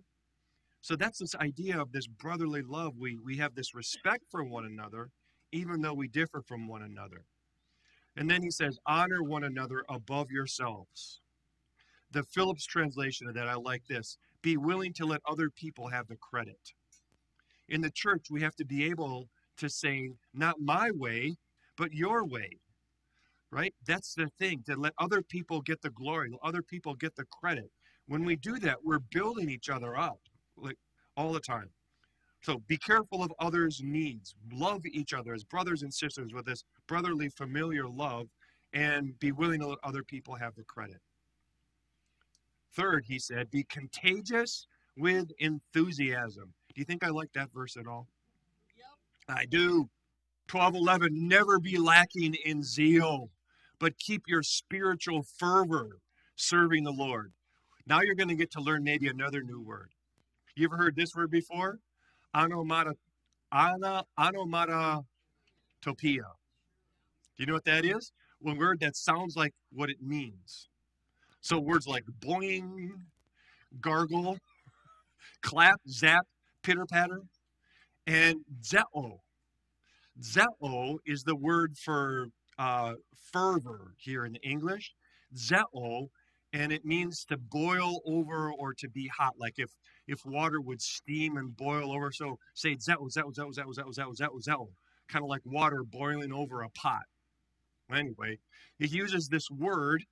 So that's this idea of this brotherly love. We have this respect for one another, even though we differ from one another. And then he says, honor one another above yourselves. The Phillips translation of that, I like this. Be willing to let other people have the credit. In the church, we have to be able to say, not my way, but your way, right? That's the thing, to let other people get the glory, let other people get the credit. When we do that, we're building each other up, like all the time. So be careful of others' needs. Love each other as brothers and sisters with this brotherly, familiar love, and be willing to let other people have the credit. Third, he said, be contagious with enthusiasm. Do you think I like that verse at all? I do. 12:11, never be lacking in zeal, but keep your spiritual fervor serving the Lord. Now you're going to get to learn maybe another new word. You ever heard this word before? Onomatopoeia. Do you know what that is? Well, a word that sounds like what it means. So words like boing, gargle, clap, zap, pitter-patter. And zeo. Zeo is the word for fervor here in English. Zeo, and it means to boil over or to be hot, like if water would steam and boil over. So say zeo, zeo, zeo, zeo, zeo, zeo, zeo, zeo, kind of like water boiling over a pot. Anyway, he uses this word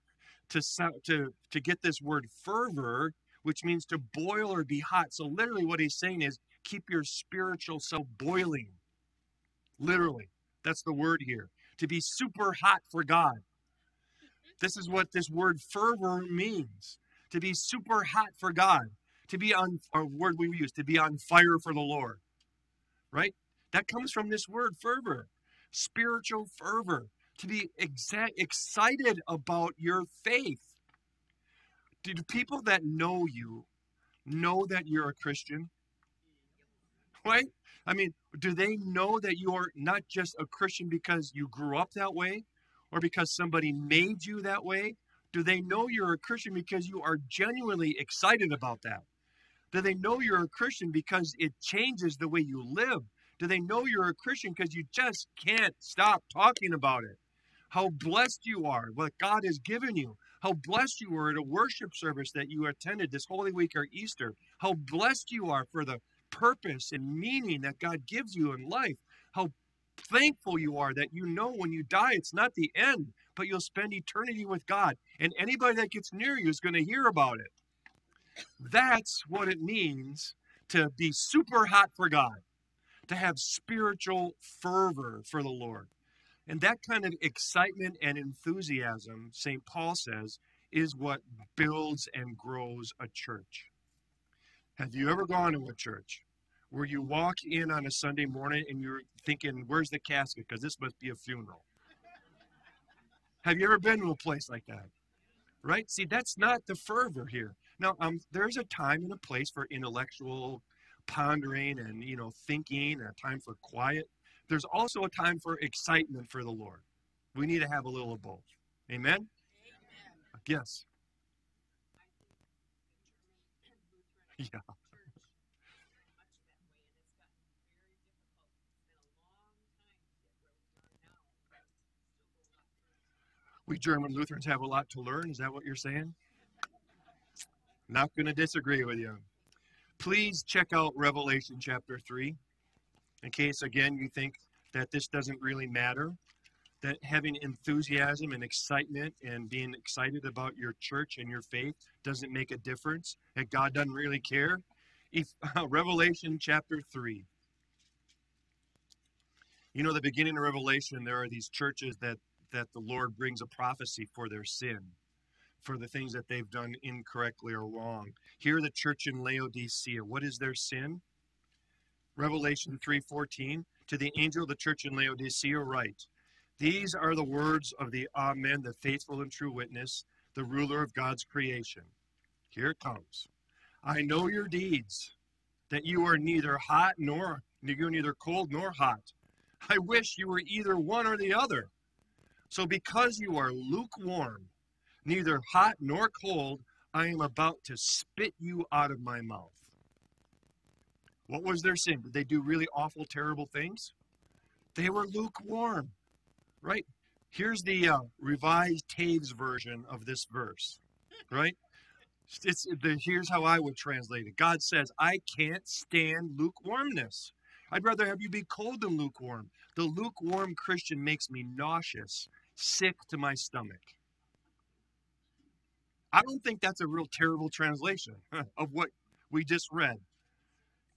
to get this word fervor, which means to boil or be hot. So literally what he's saying is, keep your spiritual self boiling. Literally, that's the word here. To be super hot for God. This is what this word fervor means. To be super hot for God. To be on, a word we use, to be on fire for the Lord. Right? That comes from this word fervor. Spiritual fervor. To be excited about your faith. Do people that know you know that you're a Christian? Right? I mean, do they know that you are not just a Christian because you grew up that way or because somebody made you that way? Do they know you're a Christian because you are genuinely excited about that? Do they know you're a Christian because it changes the way you live? Do they know you're a Christian because you just can't stop talking about it? How blessed you are, what God has given you. How blessed you are at a worship service that you attended this Holy Week or Easter. How blessed you are for the purpose and meaning that God gives you in life. How thankful you are that you know when you die, it's not the end, but you'll spend eternity with God. And anybody that gets near you is going to hear about it. That's what it means to be super hot for God, to have spiritual fervor for the Lord. And that kind of excitement and enthusiasm, St. Paul says, is what builds and grows a church. Have you ever gone to a church where you walk in on a Sunday morning and you're thinking, where's the casket? Because this must be a funeral. Have you ever been to a place like that? Right? See, that's not the fervor here. Now, there's a time and a place for intellectual pondering and, thinking, and a time for quiet. There's also a time for excitement for the Lord. We need to have a little of both. Amen? Amen. Yes. Yeah. We German Lutherans have a lot to learn. Is that what you're saying? Not going to disagree with you. Please check out Revelation chapter 3. In case, again, you think that this doesn't really matter, that having enthusiasm and excitement and being excited about your church and your faith doesn't make a difference, that God doesn't really care. Revelation chapter 3. You know, the beginning of Revelation, there are these churches that the Lord brings a prophecy for their sin, for the things that they've done incorrectly or wrong. Here, the church in Laodicea, what is their sin? Revelation 3:14, to the angel of the church in Laodicea write, these are the words of the Amen, the faithful and true witness, the ruler of God's creation. Here it comes. I know your deeds, that you are neither cold nor hot. I wish you were either one or the other. So because you are lukewarm, neither hot nor cold, I am about to spit you out of my mouth. What was their sin? Did they do really awful, terrible things? They were lukewarm, right? Here's the revised Taves version of this verse, right? Here's how I would translate it. God says, I can't stand lukewarmness. I'd rather have you be cold than lukewarm. The lukewarm Christian makes me nauseous, sick to my stomach. I don't think that's a real terrible translation of what we just read.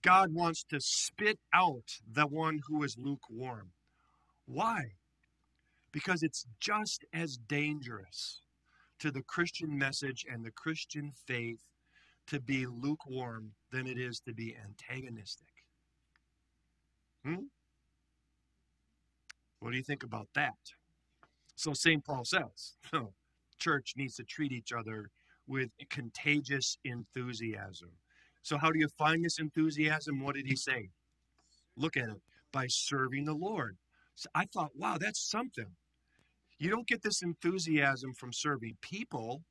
God wants to spit out the one who is lukewarm. Why? Because it's just as dangerous to the Christian message and the Christian faith to be lukewarm than it is to be antagonistic. What do you think about that? So St. Paul says, church needs to treat each other with contagious enthusiasm. So how do you find this enthusiasm? What did he say? Look at it. By serving the Lord. So I thought, wow, that's something. You don't get this enthusiasm from serving people,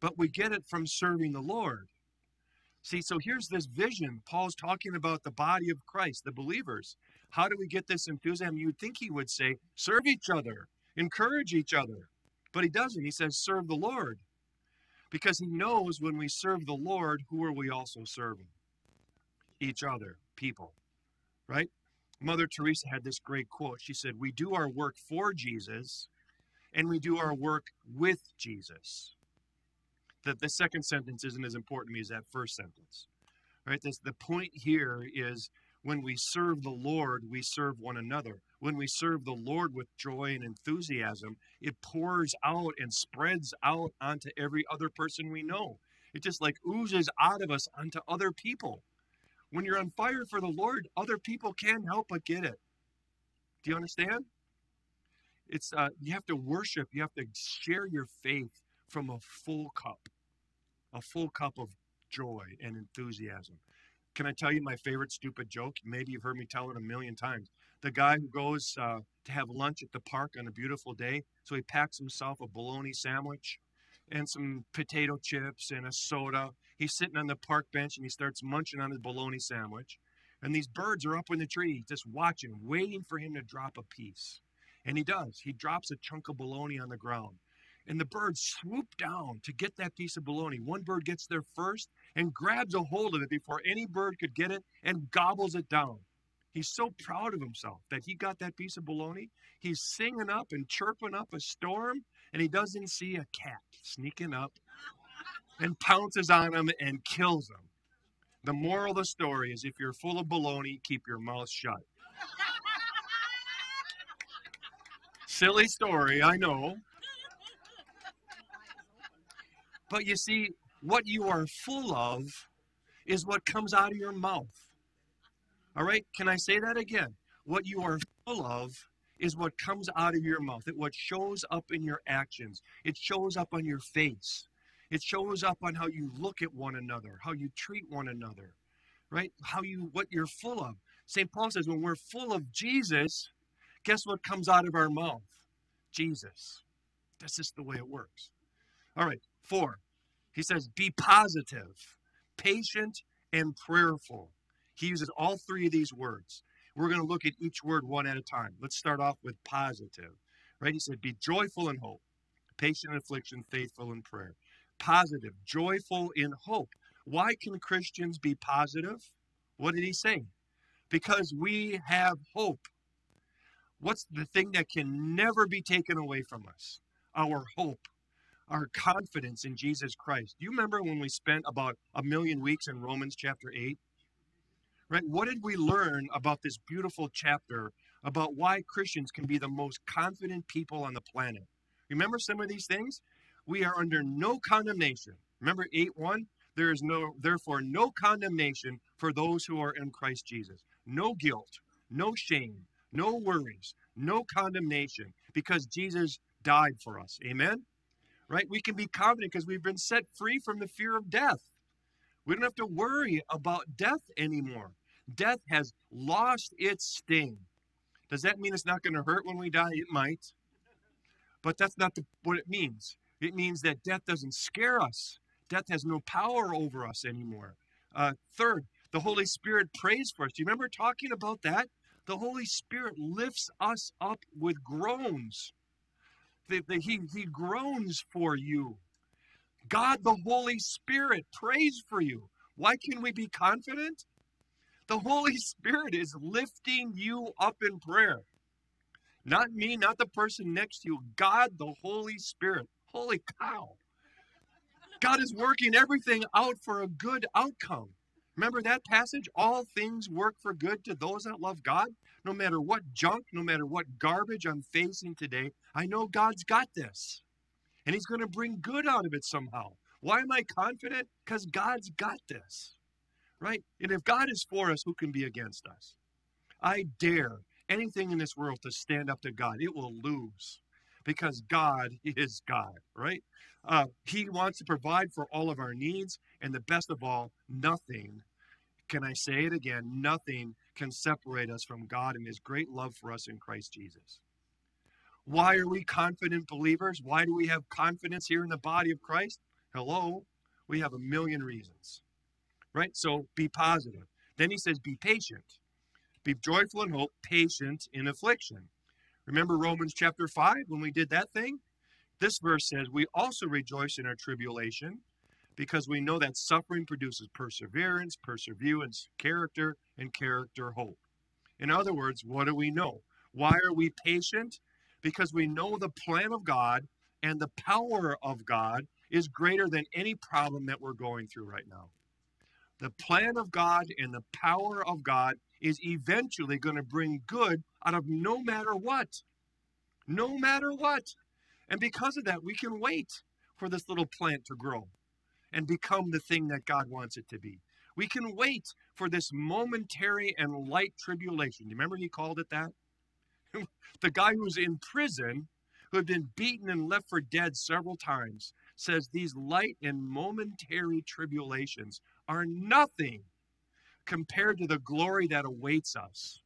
but we get it from serving the Lord. See, so here's this vision. Paul's talking about the body of Christ, the believers. How do we get this enthusiasm? You'd think he would say, serve each other, encourage each other. But he doesn't. He says, serve the Lord. Because he knows when we serve the Lord, who are we also serving? Each other, people, right? Mother Teresa had this great quote. She said, we do our work for Jesus, and we do our work with Jesus. The second sentence isn't as important to me as that first sentence, right? The point here is when we serve the Lord, we serve one another. When we serve the Lord with joy and enthusiasm, it pours out and spreads out onto every other person we know. It just like oozes out of us onto other people. When you're on fire for the Lord, other people can't help but get it. Do you understand? You have to worship. You have to share your faith from a full cup, a full cup of joy and enthusiasm. Can I tell you my favorite stupid joke? Maybe you've heard me tell it a million times. The guy who goes to have lunch at the park on a beautiful day, so he packs himself a bologna sandwich and some potato chips and a soda. He's sitting on the park bench and he starts munching on his bologna sandwich. And these birds are up in the tree just watching, waiting for him to drop a piece. And he does. He drops a chunk of bologna on the ground. And the birds swoop down to get that piece of bologna. One bird gets there first and grabs a hold of it before any bird could get it and gobbles it down. He's so proud of himself that he got that piece of bologna. He's singing up and chirping up a storm, and he doesn't see a cat sneaking up and pounces on him and kills him. The moral of the story is if you're full of baloney, keep your mouth shut. Silly story, I know. But you see, what you are full of is what comes out of your mouth. All right, can I say that again? What you are full of is what comes out of your mouth. It what shows up in your actions. It shows up on your face. It shows up on how you look at one another, how you treat one another, right? What you're full of. St. Paul says when we're full of Jesus, guess what comes out of our mouth? Jesus. That's just the way it works. All right, 4. He says, be positive, patient, and prayerful. He uses all 3 of these words. We're going to look at each word one at a time. Let's start off with positive, right? He said, be joyful in hope, patient in affliction, faithful in prayer. Positive, joyful in hope. Why can Christians be positive? What did he say? Because we have hope. What's the thing that can never be taken away from us? Our hope, our confidence in Jesus Christ. Do you remember when we spent about 1,000,000 weeks in Romans chapter 8? Right? What did we learn about this beautiful chapter about why Christians can be the most confident people on the planet? Remember some of these things? We are under no condemnation. Remember 8:1? There is therefore no condemnation for those who are in Christ Jesus. No guilt, no shame, no worries, no condemnation because Jesus died for us. Amen? Right? We can be confident because we've been set free from the fear of death. We don't have to worry about death anymore. Death has lost its sting. Does that mean it's not going to hurt when we die? It might. But that's not what it means. It means that death doesn't scare us. Death has no power over us anymore. 3rd, the Holy Spirit prays for us. Do you remember talking about that? The Holy Spirit lifts us up with groans. He groans for you. God, the Holy Spirit, prays for you. Why can we be confident? The Holy Spirit is lifting you up in prayer. Not me, not the person next to you. God, the Holy Spirit. Holy cow. God is working everything out for a good outcome. Remember that passage? All things work for good to those that love God. No matter what junk, no matter what garbage I'm facing today, I know God's got this. And he's going to bring good out of it somehow. Why am I confident? Because God's got this. Right? And if God is for us, who can be against us? I dare anything in this world to stand up to God. It will lose. Because God is God, right? He wants to provide for all of our needs, and the best of all, nothing, can I say it again, nothing can separate us from God and his great love for us in Christ Jesus. Why are we confident believers? Why do we have confidence here in the body of Christ? Hello, we have 1,000,000 reasons, right? So be positive. Then he says, be patient. Be joyful in hope, patient in affliction. Remember Romans chapter 5 when we did that thing? This verse says, we also rejoice in our tribulation because we know that suffering produces perseverance, perseverance, character, and character, hope. In other words, what do we know? Why are we patient? Because we know the plan of God and the power of God is greater than any problem that we're going through right now. The plan of God and the power of God is eventually going to bring good out of no matter what. No matter what. And because of that, we can wait for this little plant to grow and become the thing that God wants it to be. We can wait for this momentary and light tribulation. You remember he called it that? The guy who's in prison, who had been beaten and left for dead several times, says these light and momentary tribulations are nothing compared to the glory that awaits us.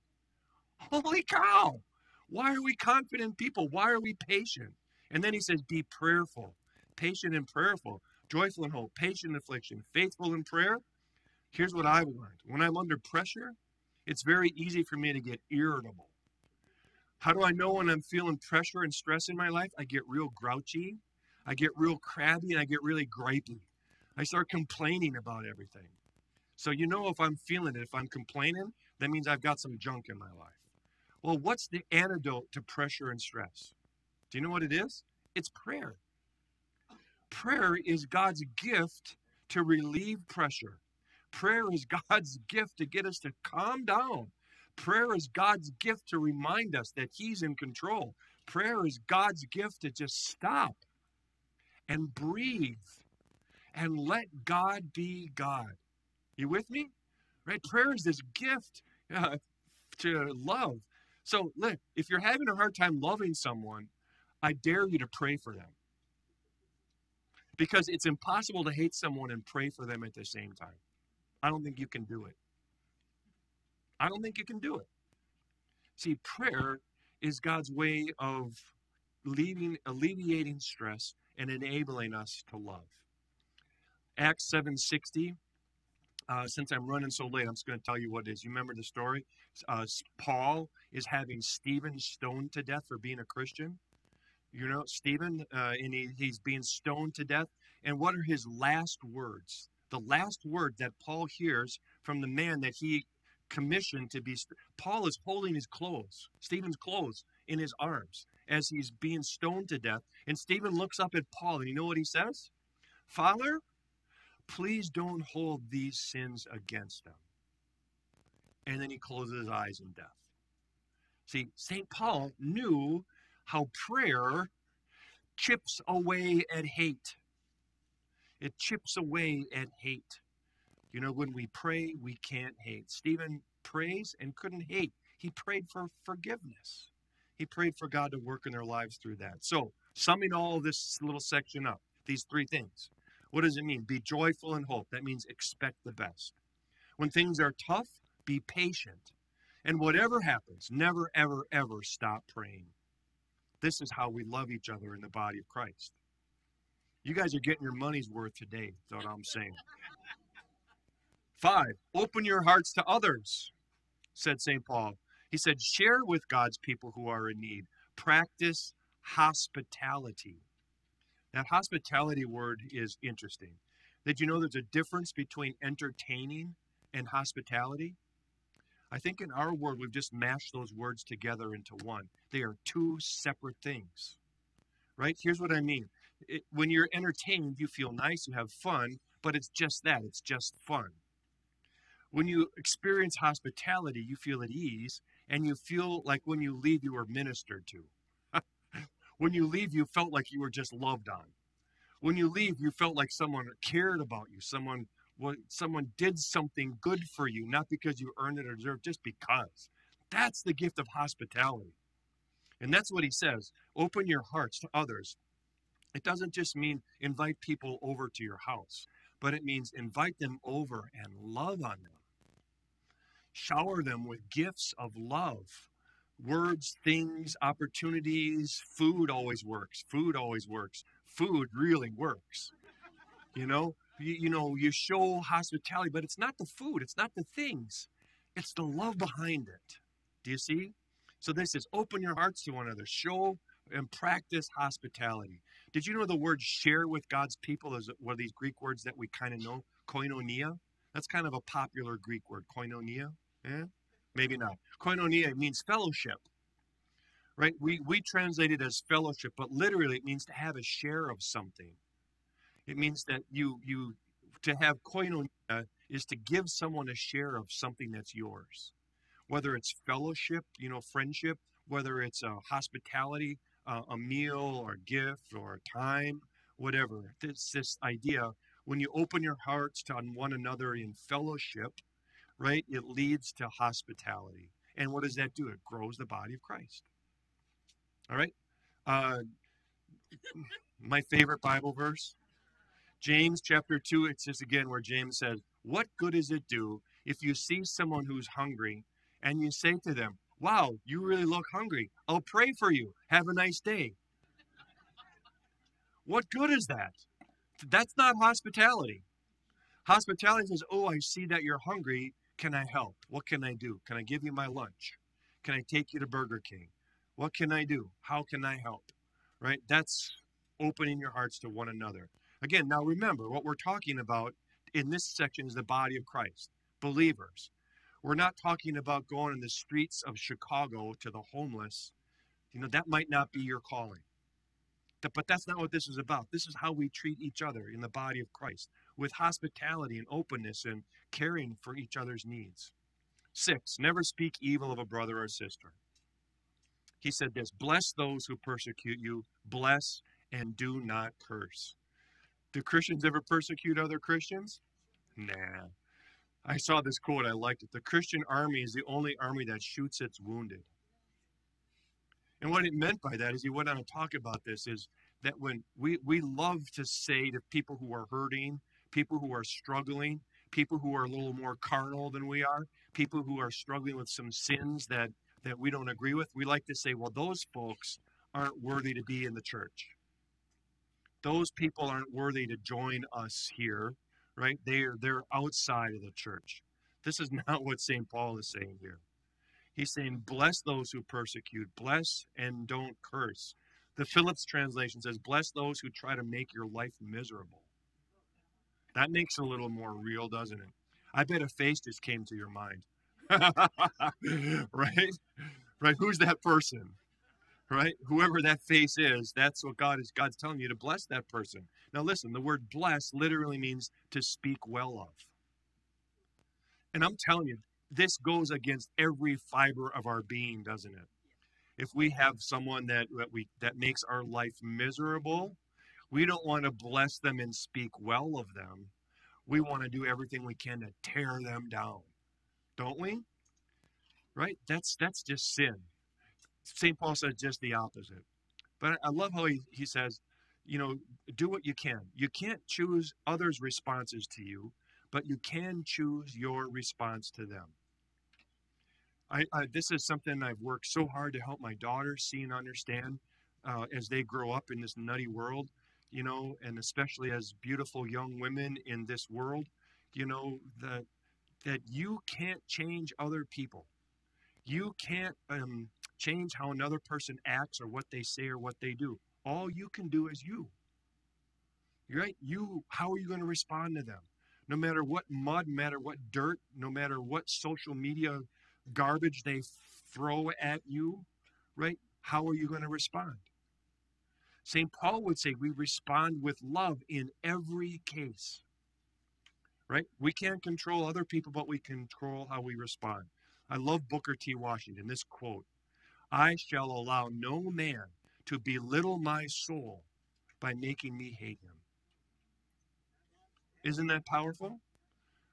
Holy cow! Why are we confident people? Why are we patient? And then he says, be prayerful, patient and prayerful, joyful in hope, patient in affliction, faithful in prayer. Here's what I've learned. When I'm under pressure, it's very easy for me to get irritable. How do I know when I'm feeling pressure and stress in my life? I get real grouchy, I get real crabby, and I get really gripey. I start complaining about everything. So you know if I'm feeling it, if I'm complaining, that means I've got some junk in my life. Well, what's the antidote to pressure and stress? Do you know what it is? It's prayer. Prayer is God's gift to relieve pressure. Prayer is God's gift to get us to calm down. Prayer is God's gift to remind us that he's in control. Prayer is God's gift to just stop and breathe and let God be God. You with me? Right? Prayer is this gift to love. So look, if you're having a hard time loving someone, I dare you to pray for them. Because it's impossible to hate someone and pray for them at the same time. I don't think you can do it. I don't think you can do it. See, prayer is God's way of alleviating stress and enabling us to love. Acts 7:60. Since I'm running so late, I'm just going to tell you what it is. You remember the story? Paul is having Stephen stoned to death for being a Christian. You know, Stephen, and he's being stoned to death. And what are his last words? The last word that Paul hears from the man that he commissioned to be, Paul is holding his clothes, Stephen's clothes, in his arms as he's being stoned to death. And Stephen looks up at Paul, and you know what he says? Father, please don't hold these sins against them. And then he closes his eyes in death. See, St. Paul knew how prayer chips away at hate. It chips away at hate. You know, when we pray, we can't hate. Stephen prays and couldn't hate. He prayed for forgiveness. He prayed for God to work in their lives through that. So, summing all this little section up, these three things. What does it mean? Be joyful in hope. That means expect the best. When things are tough, be patient. And whatever happens, never, ever, ever stop praying. This is how we love each other in the body of Christ. You guys are getting your money's worth today, is what I'm saying. 5, open your hearts to others, said St. Paul. He said, share with God's people who are in need. Practice hospitality. That hospitality word is interesting. Did you know there's a difference between entertaining and hospitality? I think in our world, we've just mashed those words together into one. They are two separate things, right? Here's what I mean. When you're entertained, you feel nice, you have fun, but it's just that. It's just fun. When you experience hospitality, you feel at ease, and you feel like when you leave, you were ministered to. When you leave, you felt like you were just loved on. When you leave, you felt like someone cared about you, someone did something good for you, not because you earned it or deserved it, just because. That's the gift of hospitality. And that's what he says. Open your hearts to others. It doesn't just mean invite people over to your house, but it means invite them over and love on them. Shower them with gifts of love. Words, things, opportunities, food always works. Food always works. Food really works. You know? You show hospitality, but it's not the food. It's not the things. It's the love behind it. Do you see? So this is open your hearts to one another. Show and practice hospitality. Did you know the word share with God's people is one of these Greek words that we kind of know? Koinonia. That's kind of a popular Greek word. Koinonia. Eh? Maybe not. Koinonia means fellowship. Right? We translate it as fellowship, but literally it means to have a share of something. It means that you to have koinonia is to give someone a share of something that's yours, whether it's fellowship, you know, friendship, whether it's hospitality, a meal or a gift or time, whatever. It's this idea when you open your hearts to one another in fellowship, right? It leads to hospitality, and what does that do? It grows the body of Christ. All right, my favorite Bible verse. James chapter 2, it says again where James says, what good does it do if you see someone who's hungry and you say to them, wow, you really look hungry. I'll pray for you. Have a nice day. What good is that? That's not hospitality. Hospitality says, oh, I see that you're hungry. Can I help? What can I do? Can I give you my lunch? Can I take you to Burger King? What can I do? How can I help? Right? That's opening your hearts to one another. Again, now remember, what we're talking about in this section is the body of Christ, believers. We're not talking about going in the streets of Chicago to the homeless. You know, that might not be your calling. But that's not what this is about. This is how we treat each other in the body of Christ, with hospitality and openness and caring for each other's needs. 6, never speak evil of a brother or sister. He said this, bless those who persecute you, bless and do not curse. Do Christians ever persecute other Christians? Nah. I saw this quote, I liked it. The Christian army is the only army that shoots its wounded. And what it meant by that is he went on to talk about this, is that when we love to say to people who are hurting, people who are struggling, people who are a little more carnal than we are, people who are struggling with some sins that we don't agree with, we like to say, well, those folks aren't worthy to be in the church. Those people aren't worthy to join us here, right? They're outside of the church. This is not what St. Paul is saying here. He's saying, bless those who persecute, bless and don't curse. The Phillips translation says, bless those who try to make your life miserable. That makes it a little more real, doesn't it? I bet a face just came to your mind. Right? Right? Who's that person? Right? Whoever that face is, that's what God is. God's telling you to bless that person. Now listen, the word bless literally means to speak well of. And I'm telling you, this goes against every fiber of our being, doesn't it? If we have someone that makes our life miserable, we don't want to bless them and speak well of them. We want to do everything we can to tear them down, don't we? Right? That's just sin. St. Paul says just the opposite. But I love how he says, you know, do what you can. You can't choose others' responses to you, but you can choose your response to them. This is something I've worked so hard to help my daughters see and understand as they grow up in this nutty world, you know, and especially as beautiful young women in this world, you know, that you can't change other people. You can't change how another person acts or what they say or what they do. All you can do is you. Right? How are you going to respond to them? No matter what mud, no matter what dirt, no matter what social media garbage they throw at you, right? How are you going to respond? St. Paul would say we respond with love in every case, right? We can't control other people, but we control how we respond. I love Booker T. Washington, this quote, "I shall allow no man to belittle my soul by making me hate him." Isn't that powerful?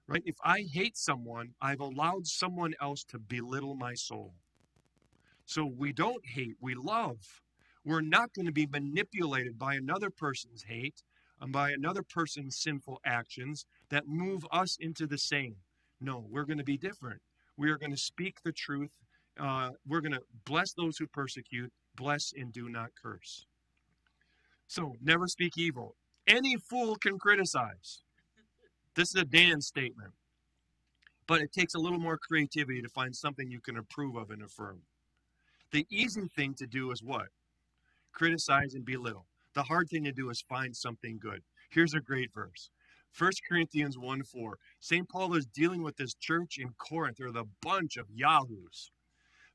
Right? If I hate someone, I've allowed someone else to belittle my soul. So we don't hate, we love. We're not going to be manipulated by another person's hate and by another person's sinful actions that move us into the same. No, we're going to be different. We are going to speak the truth. We're going to bless those who persecute, bless and do not curse. So never speak evil. Any fool can criticize. This is a Dan statement, but it takes a little more creativity to find something you can approve of and affirm. The easy thing to do is what? Criticize and belittle. The hard thing to do is find something good. Here's a great verse. 1 Corinthians 1:4. St. Paul is dealing with this church in Corinth. They're the bunch of yahoos,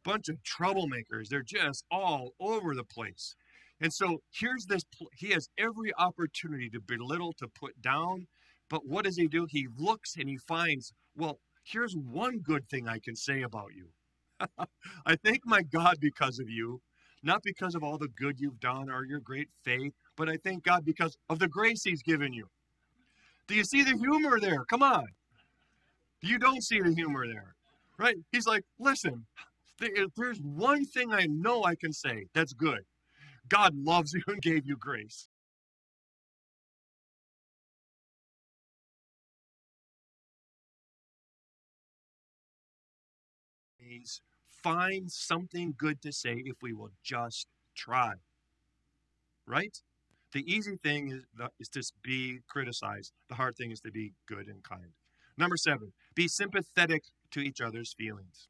bunch of troublemakers. They're just all over the place. And so here's this, he has every opportunity to belittle, to put down. But what does he do? He looks and he finds, well, here's one good thing I can say about you. I thank my God because of you, not because of all the good you've done or your great faith, but I thank God because of the grace he's given you. Do you see the humor there? Come on. You don't see the humor there, right? He's like, listen, there's one thing I know I can say that's good. God loves you and gave you grace. enemies find something good to say if we will just try. Right? The easy thing is to be criticized. The hard thing is to be good and kind. Number 7, be sympathetic to each other's feelings.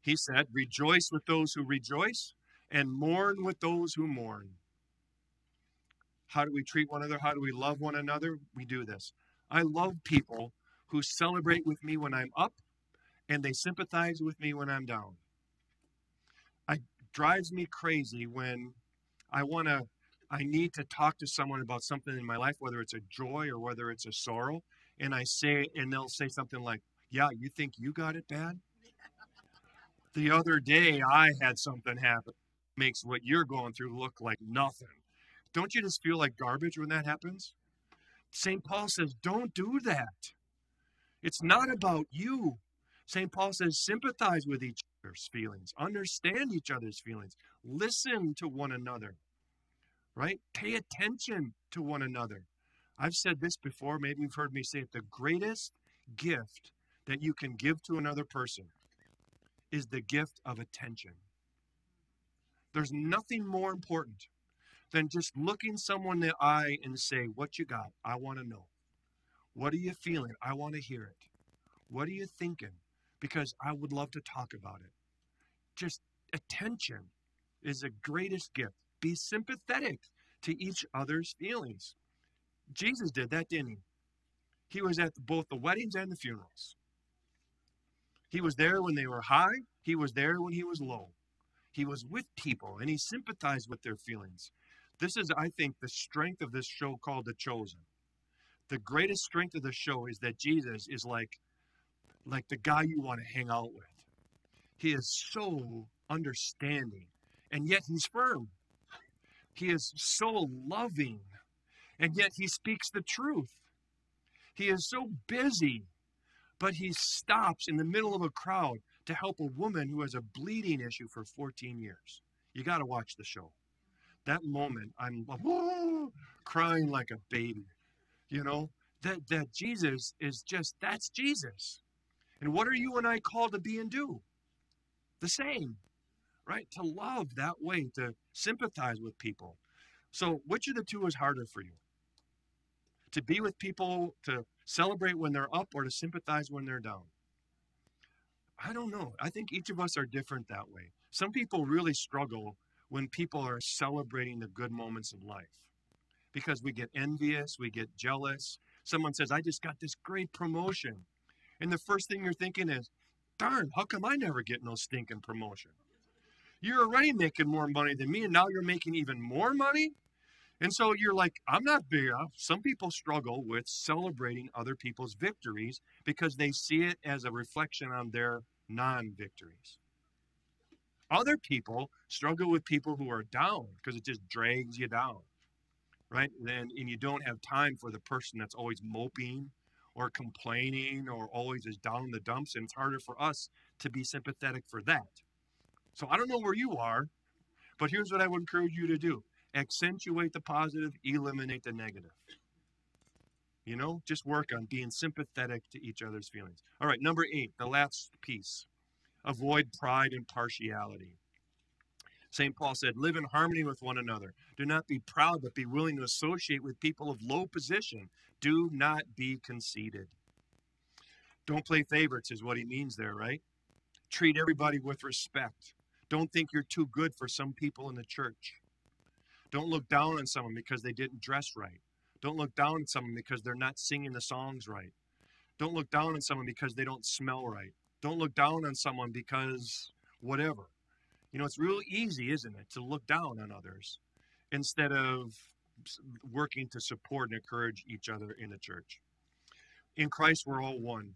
He said, rejoice with those who rejoice and mourn with those who mourn. How do we treat one another? How do we love one another? We do this. I love people who celebrate with me when I'm up and they sympathize with me when I'm down. It drives me crazy when I need to talk to someone about something in my life, whether it's a joy or whether it's a sorrow, and they'll say something like, yeah, you think you got it bad? The other day I had something happen. Makes what you're going through look like nothing. Don't you just feel like garbage when that happens? St. Paul says, don't do that. It's not about you. St. Paul says, sympathize with each other's feelings. Understand each other's feelings. Listen to one another, right? Pay attention to one another. I've said this before. Maybe you've heard me say it. The greatest gift that you can give to another person is the gift of attention. There's nothing more important than just looking someone in the eye and say, what you got? I want to know. What are you feeling? I want to hear it. What are you thinking? Because I would love to talk about it. Just attention is the greatest gift. Be sympathetic to each other's feelings. Jesus did that, didn't he? He was at both the weddings and the funerals. He was there when they were high. He was there when he was low. He was with people, and he sympathized with their feelings. This is, I think, the strength of this show called The Chosen. The greatest strength of the show is that Jesus is like the guy you want to hang out with. He is so understanding, and yet he's firm. He is so loving, and yet he speaks the truth. He is so busy, but he stops in the middle of a crowd to help a woman who has a bleeding issue for 14 years. You got to watch the show. That moment, I'm crying like a baby. You know, that Jesus is just, that's Jesus. And what are you and I called to be and do? The same, right? To love that way, to sympathize with people. So which of the two is harder for you? To be with people, to celebrate when they're up, or to sympathize when they're down? I don't know. I think each of us are different that way. Some people really struggle when people are celebrating the good moments in life because we get envious, we get jealous. Someone says, I just got this great promotion. And the first thing you're thinking is, darn, how come I never get no stinking promotion? You're already making more money than me, and now you're making even more money? And so you're like, I'm not big enough. Some people struggle with celebrating other people's victories because they see it as a reflection on their non-victories. Other people struggle with people who are down because it just drags you down, right? And you don't have time for the person that's always moping or complaining or always is down in the dumps, and it's harder for us to be sympathetic for that. So I don't know where you are, but here's what I would encourage you to do. Accentuate the positive, eliminate the negative. You know, just work on being sympathetic to each other's feelings. All right, number 8, the last piece. Avoid pride and partiality. St. Paul said, live in harmony with one another. Do not be proud, but be willing to associate with people of low position. Do not be conceited. Don't play favorites is what he means there, right? Treat everybody with respect. Don't think you're too good for some people in the church. Don't look down on someone because they didn't dress right. Don't look down on someone because they're not singing the songs right. Don't look down on someone because they don't smell right. Don't look down on someone because whatever. You know, it's real easy, isn't it, to look down on others instead of working to support and encourage each other in the church. In Christ, we're all one.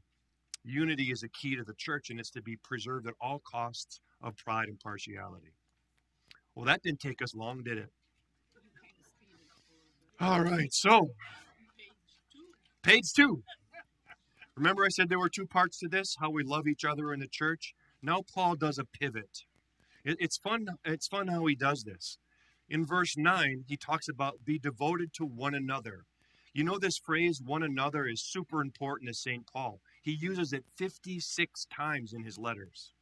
Unity is a key to the church, and it's to be preserved at all costs of pride and partiality. Well, that didn't take us long, did it? All right, so page 2. Remember I said there were 2 parts to this, how we love each other in the church? Now Paul does a pivot. It's fun how he does this. In verse 9, he talks about be devoted to one another. You know this phrase, one another, is super important to St. Paul. He uses it 56 times in his letters.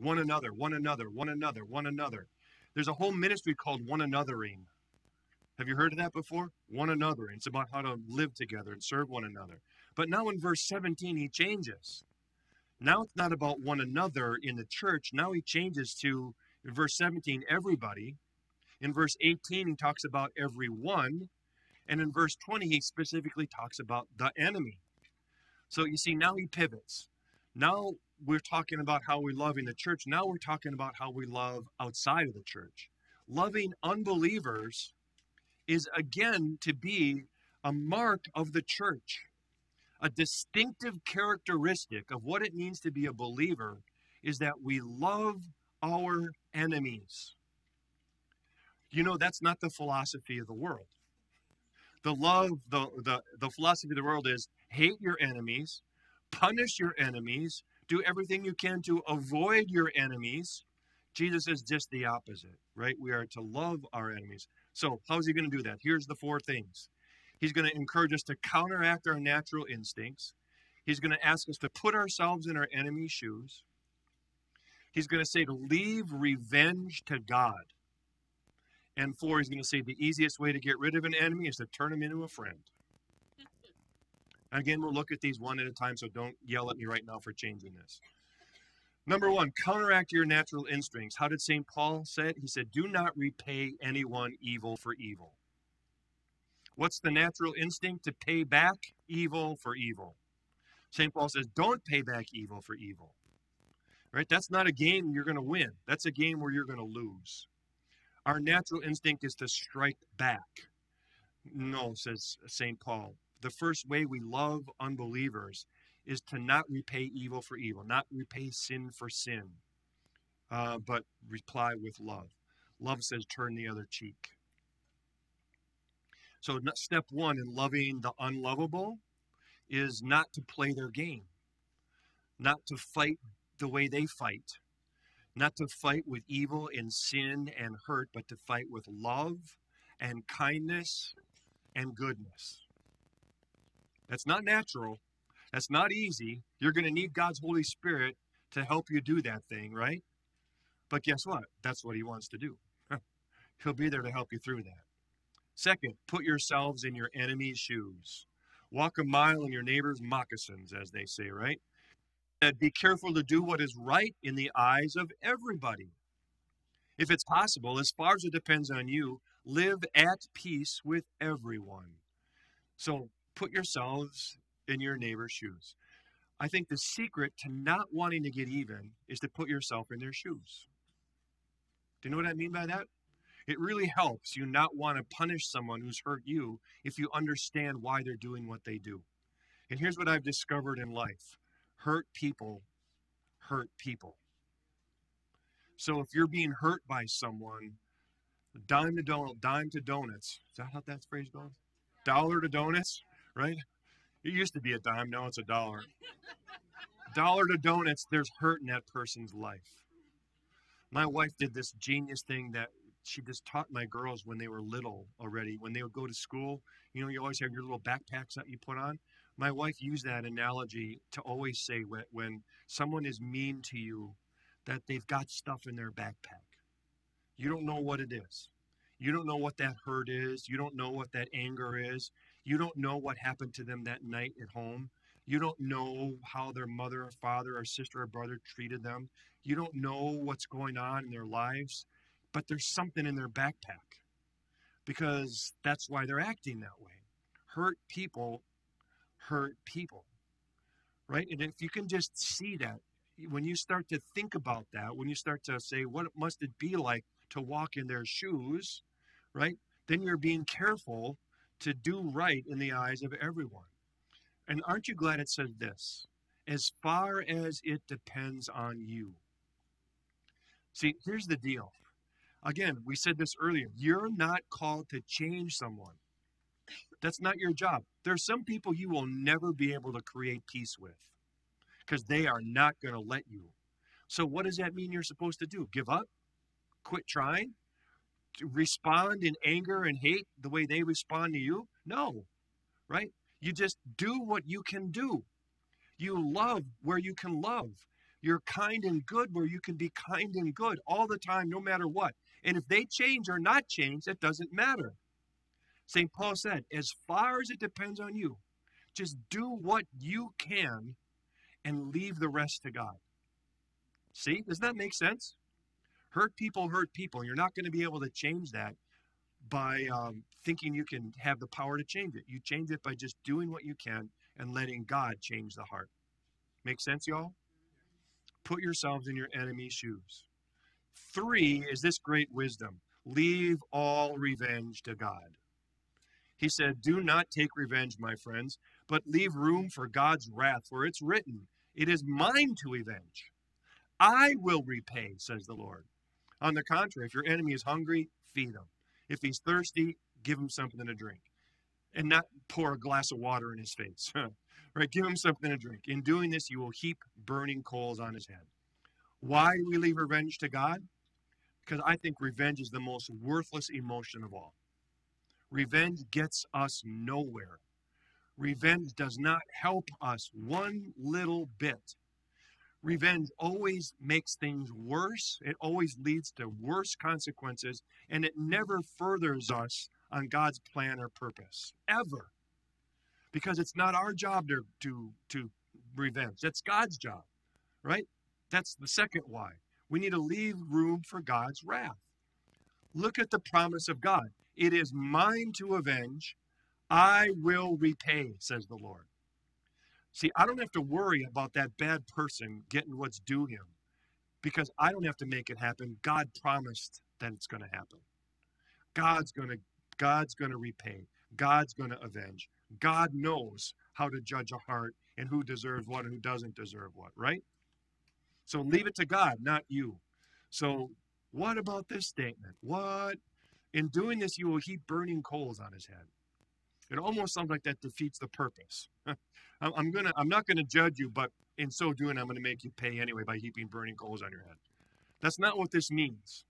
One another, one another, one another, one another. There's a whole ministry called one anothering. Have you heard of that before? One another. It's about how to live together and serve one another. But now in verse 17, he changes. Now it's not about one another in the church. Now he changes to, in verse 17, everybody. In verse 18, he talks about everyone. And in verse 20, he specifically talks about the enemy. So you see, now he pivots. Now we're talking about how we love in the church. Now we're talking about how we love outside of the church. Loving unbelievers is again to be a mark of the church. A distinctive characteristic of what it means to be a believer is that we love our enemies. You know, that's not the philosophy of the world. The philosophy of the world is hate your enemies, punish your enemies, do everything you can to avoid your enemies. Jesus is just the opposite, right? We are to love our enemies. So how's he going to do that? Here's the four things. He's going to encourage us to counteract our natural instincts. He's going to ask us to put ourselves in our enemy's shoes. He's going to say to leave revenge to God. And four, he's going to say the easiest way to get rid of an enemy is to turn him into a friend. Again, we'll look at these one at a time, so don't yell at me right now for changing this. Number one, counteract your natural instincts. How did St. Paul say it? He said, do not repay anyone evil for evil. What's the natural instinct? To pay back evil for evil. St. Paul says, don't pay back evil for evil. Right? That's not a game you're going to win. That's a game where you're going to lose. Our natural instinct is to strike back. No, says St. Paul. The first way we love unbelievers is to not repay evil for evil, not repay sin for sin, but reply with love. Love says turn the other cheek. So step one in loving the unlovable is not to play their game, not to fight the way they fight, not to fight with evil and sin and hurt, but to fight with love and kindness and goodness. That's not natural. That's not easy. You're going to need God's Holy Spirit to help you do that thing, right? But guess what? That's what he wants to do. He'll be there to help you through that. Second, put yourselves in your enemy's shoes. Walk a mile in your neighbor's moccasins, as they say, right? And be careful to do what is right in the eyes of everybody. If it's possible, as far as it depends on you, live at peace with everyone. So put yourselves in your neighbor's shoes. I think the secret to not wanting to get even is to put yourself in their shoes. Do you know what I mean by that? It really helps you not want to punish someone who's hurt you if you understand why they're doing what they do. And here's what I've discovered in life. Hurt people hurt people. So if you're being hurt by someone, dime to donuts. Is that how that phrase goes? Dollar to donuts, right? It used to be a dime, now it's a dollar. Dollar to donuts, there's hurt in that person's life. My wife did this genius thing that she just taught my girls when they were little already. When they would go to school, you know, you always have your little backpacks that you put on. My wife used that analogy to always say when someone is mean to you, that they've got stuff in their backpack. You don't know what it is. You don't know what that hurt is. You don't know what that anger is. You don't know what happened to them that night at home. You don't know how their mother or father or sister or brother treated them. You don't know what's going on in their lives, but there's something in their backpack because that's why they're acting that way. Hurt people, right? And if you can just see that, when you start to think about that, when you start to say, what must it be like to walk in their shoes, right? Then you're being careful to do right in the eyes of everyone. And aren't you glad it says this? As far as it depends on you. See, here's the deal. Again, we said this earlier. You're not called to change someone. That's not your job. There are some people you will never be able to create peace with because they are not going to let you. So what does that mean you're supposed to do? Give up? Quit trying? Respond in anger and hate the way they respond to you? No, right? You just do what you can do. You love where you can love. You're kind and good where you can be kind and good all the time, no matter what. And if they change or not change, it doesn't matter. St. Paul said, as far as it depends on you, just do what you can and leave the rest to God. See, does that make sense? Hurt people. You're not going to be able to change that by thinking you can have the power to change it. You change it by just doing what you can and letting God change the heart. Make sense, y'all? Put yourselves in your enemy's shoes. 3 is this great wisdom. Leave all revenge to God. He said, do not take revenge, my friends, but leave room for God's wrath, for it's written, it is mine to avenge. I will repay, says the Lord. On the contrary, if your enemy is hungry, feed him. If he's thirsty, give him something to drink. And not pour a glass of water in his face. Right? Give him something to drink. In doing this, you will heap burning coals on his head. Why do we leave revenge to God? Because I think revenge is the most worthless emotion of all. Revenge gets us nowhere. Revenge does not help us one little bit. Revenge always makes things worse. It always leads to worse consequences, and it never furthers us on God's plan or purpose, ever. Because it's not our job to revenge. That's God's job, right? That's the second why. We need to leave room for God's wrath. Look at the promise of God. It is mine to avenge. I will repay, says the Lord. See, I don't have to worry about that bad person getting what's due him because I don't have to make it happen. God promised that it's going to happen. God's going to repay. God's going to avenge. God knows how to judge a heart and who deserves what and who doesn't deserve what, right? So leave it to God, not you. So what about this statement? What? In doing this, you will heap burning coals on his head. It almost sounds like that defeats the purpose. I'm not going to judge you, but in so doing, I'm going to make you pay anyway by heaping burning coals on your head. That's not what this means,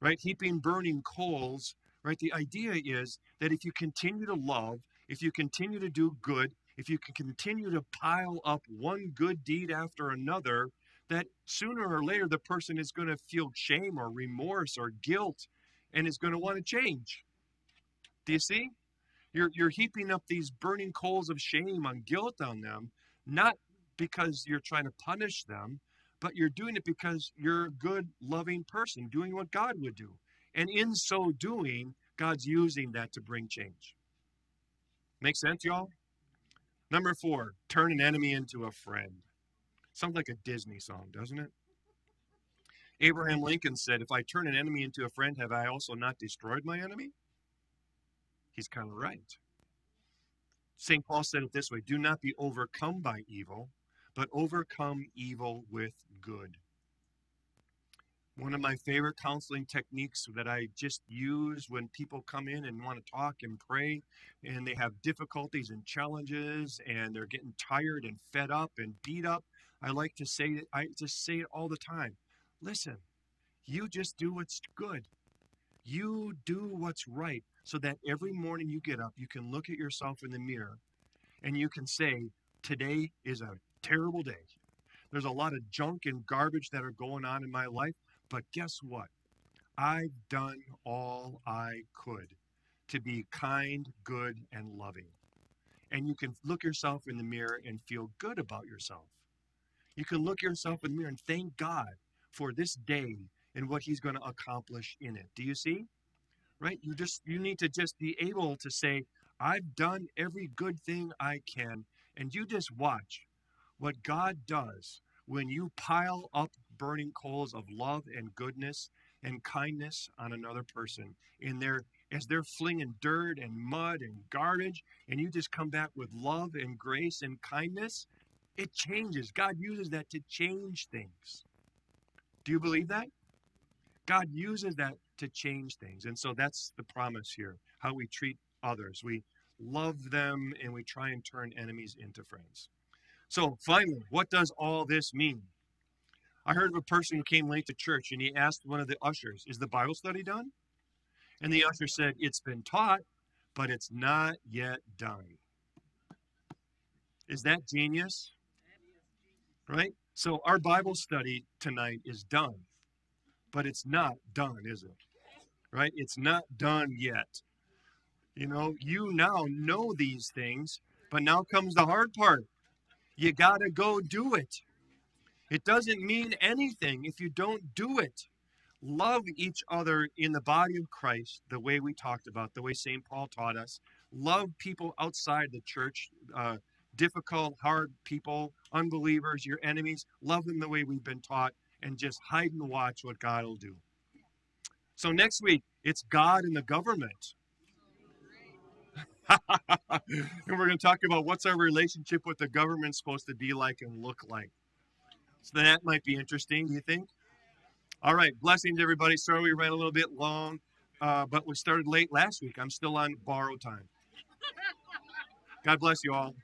right? Heaping burning coals, right? The idea is that if you continue to love, if you continue to do good, if you can continue to pile up one good deed after another, that sooner or later, the person is going to feel shame or remorse or guilt and is going to want to change. Do you see? You're heaping up these burning coals of shame and guilt on them, not because you're trying to punish them, but you're doing it because you're a good, loving person doing what God would do. And in so doing, God's using that to bring change. Make sense, y'all? Number 4, turn an enemy into a friend. Sounds like a Disney song, doesn't it? Abraham Lincoln said, if I turn an enemy into a friend, have I also not destroyed my enemy? He's kind of right. St. Paul said it this way, do not be overcome by evil, but overcome evil with good. One of my favorite counseling techniques that I just use when people come in and want to talk and pray and they have difficulties and challenges and they're getting tired and fed up and beat up, I like to say it, I just say it all the time. Listen, you just do what's good. You do what's right so that every morning you get up, you can look at yourself in the mirror and you can say, today is a terrible day. There's a lot of junk and garbage that are going on in my life, but guess what? I've done all I could to be kind, good, and loving. And you can look yourself in the mirror and feel good about yourself. You can look yourself in the mirror and thank God for this day and what he's going to accomplish in it. Do you see? Right? You need to just be able to say, I've done every good thing I can. And you just watch what God does when you pile up burning coals of love and goodness and kindness on another person as they're flinging dirt and mud and garbage, and you just come back with love and grace and kindness. It changes. God uses that to change things. Do you believe that? God uses that to change things. And so that's the promise here, how we treat others. We love them and we try and turn enemies into friends. So finally, what does all this mean? I heard of a person who came late to church and he asked one of the ushers, is the Bible study done? And the usher said, it's been taught, but it's not yet done. Is that genius? Right? So our Bible study tonight is done, but it's not done, is it? Right? It's not done yet. You now know these things, but now comes the hard part. You got to go do it. It doesn't mean anything if you don't do it. Love each other in the body of Christ the way we talked about, the way St. Paul taught us. Love people outside the church, difficult, hard people, unbelievers, your enemies. Love them the way we've been taught, and just hide and watch what God will do. So next week, it's God and the government. And we're going to talk about what's our relationship with the government supposed to be like and look like. So that might be interesting, do you think? All right, blessings, everybody. Sorry we ran a little bit long, but we started late last week. I'm still on borrowed time. God bless you all.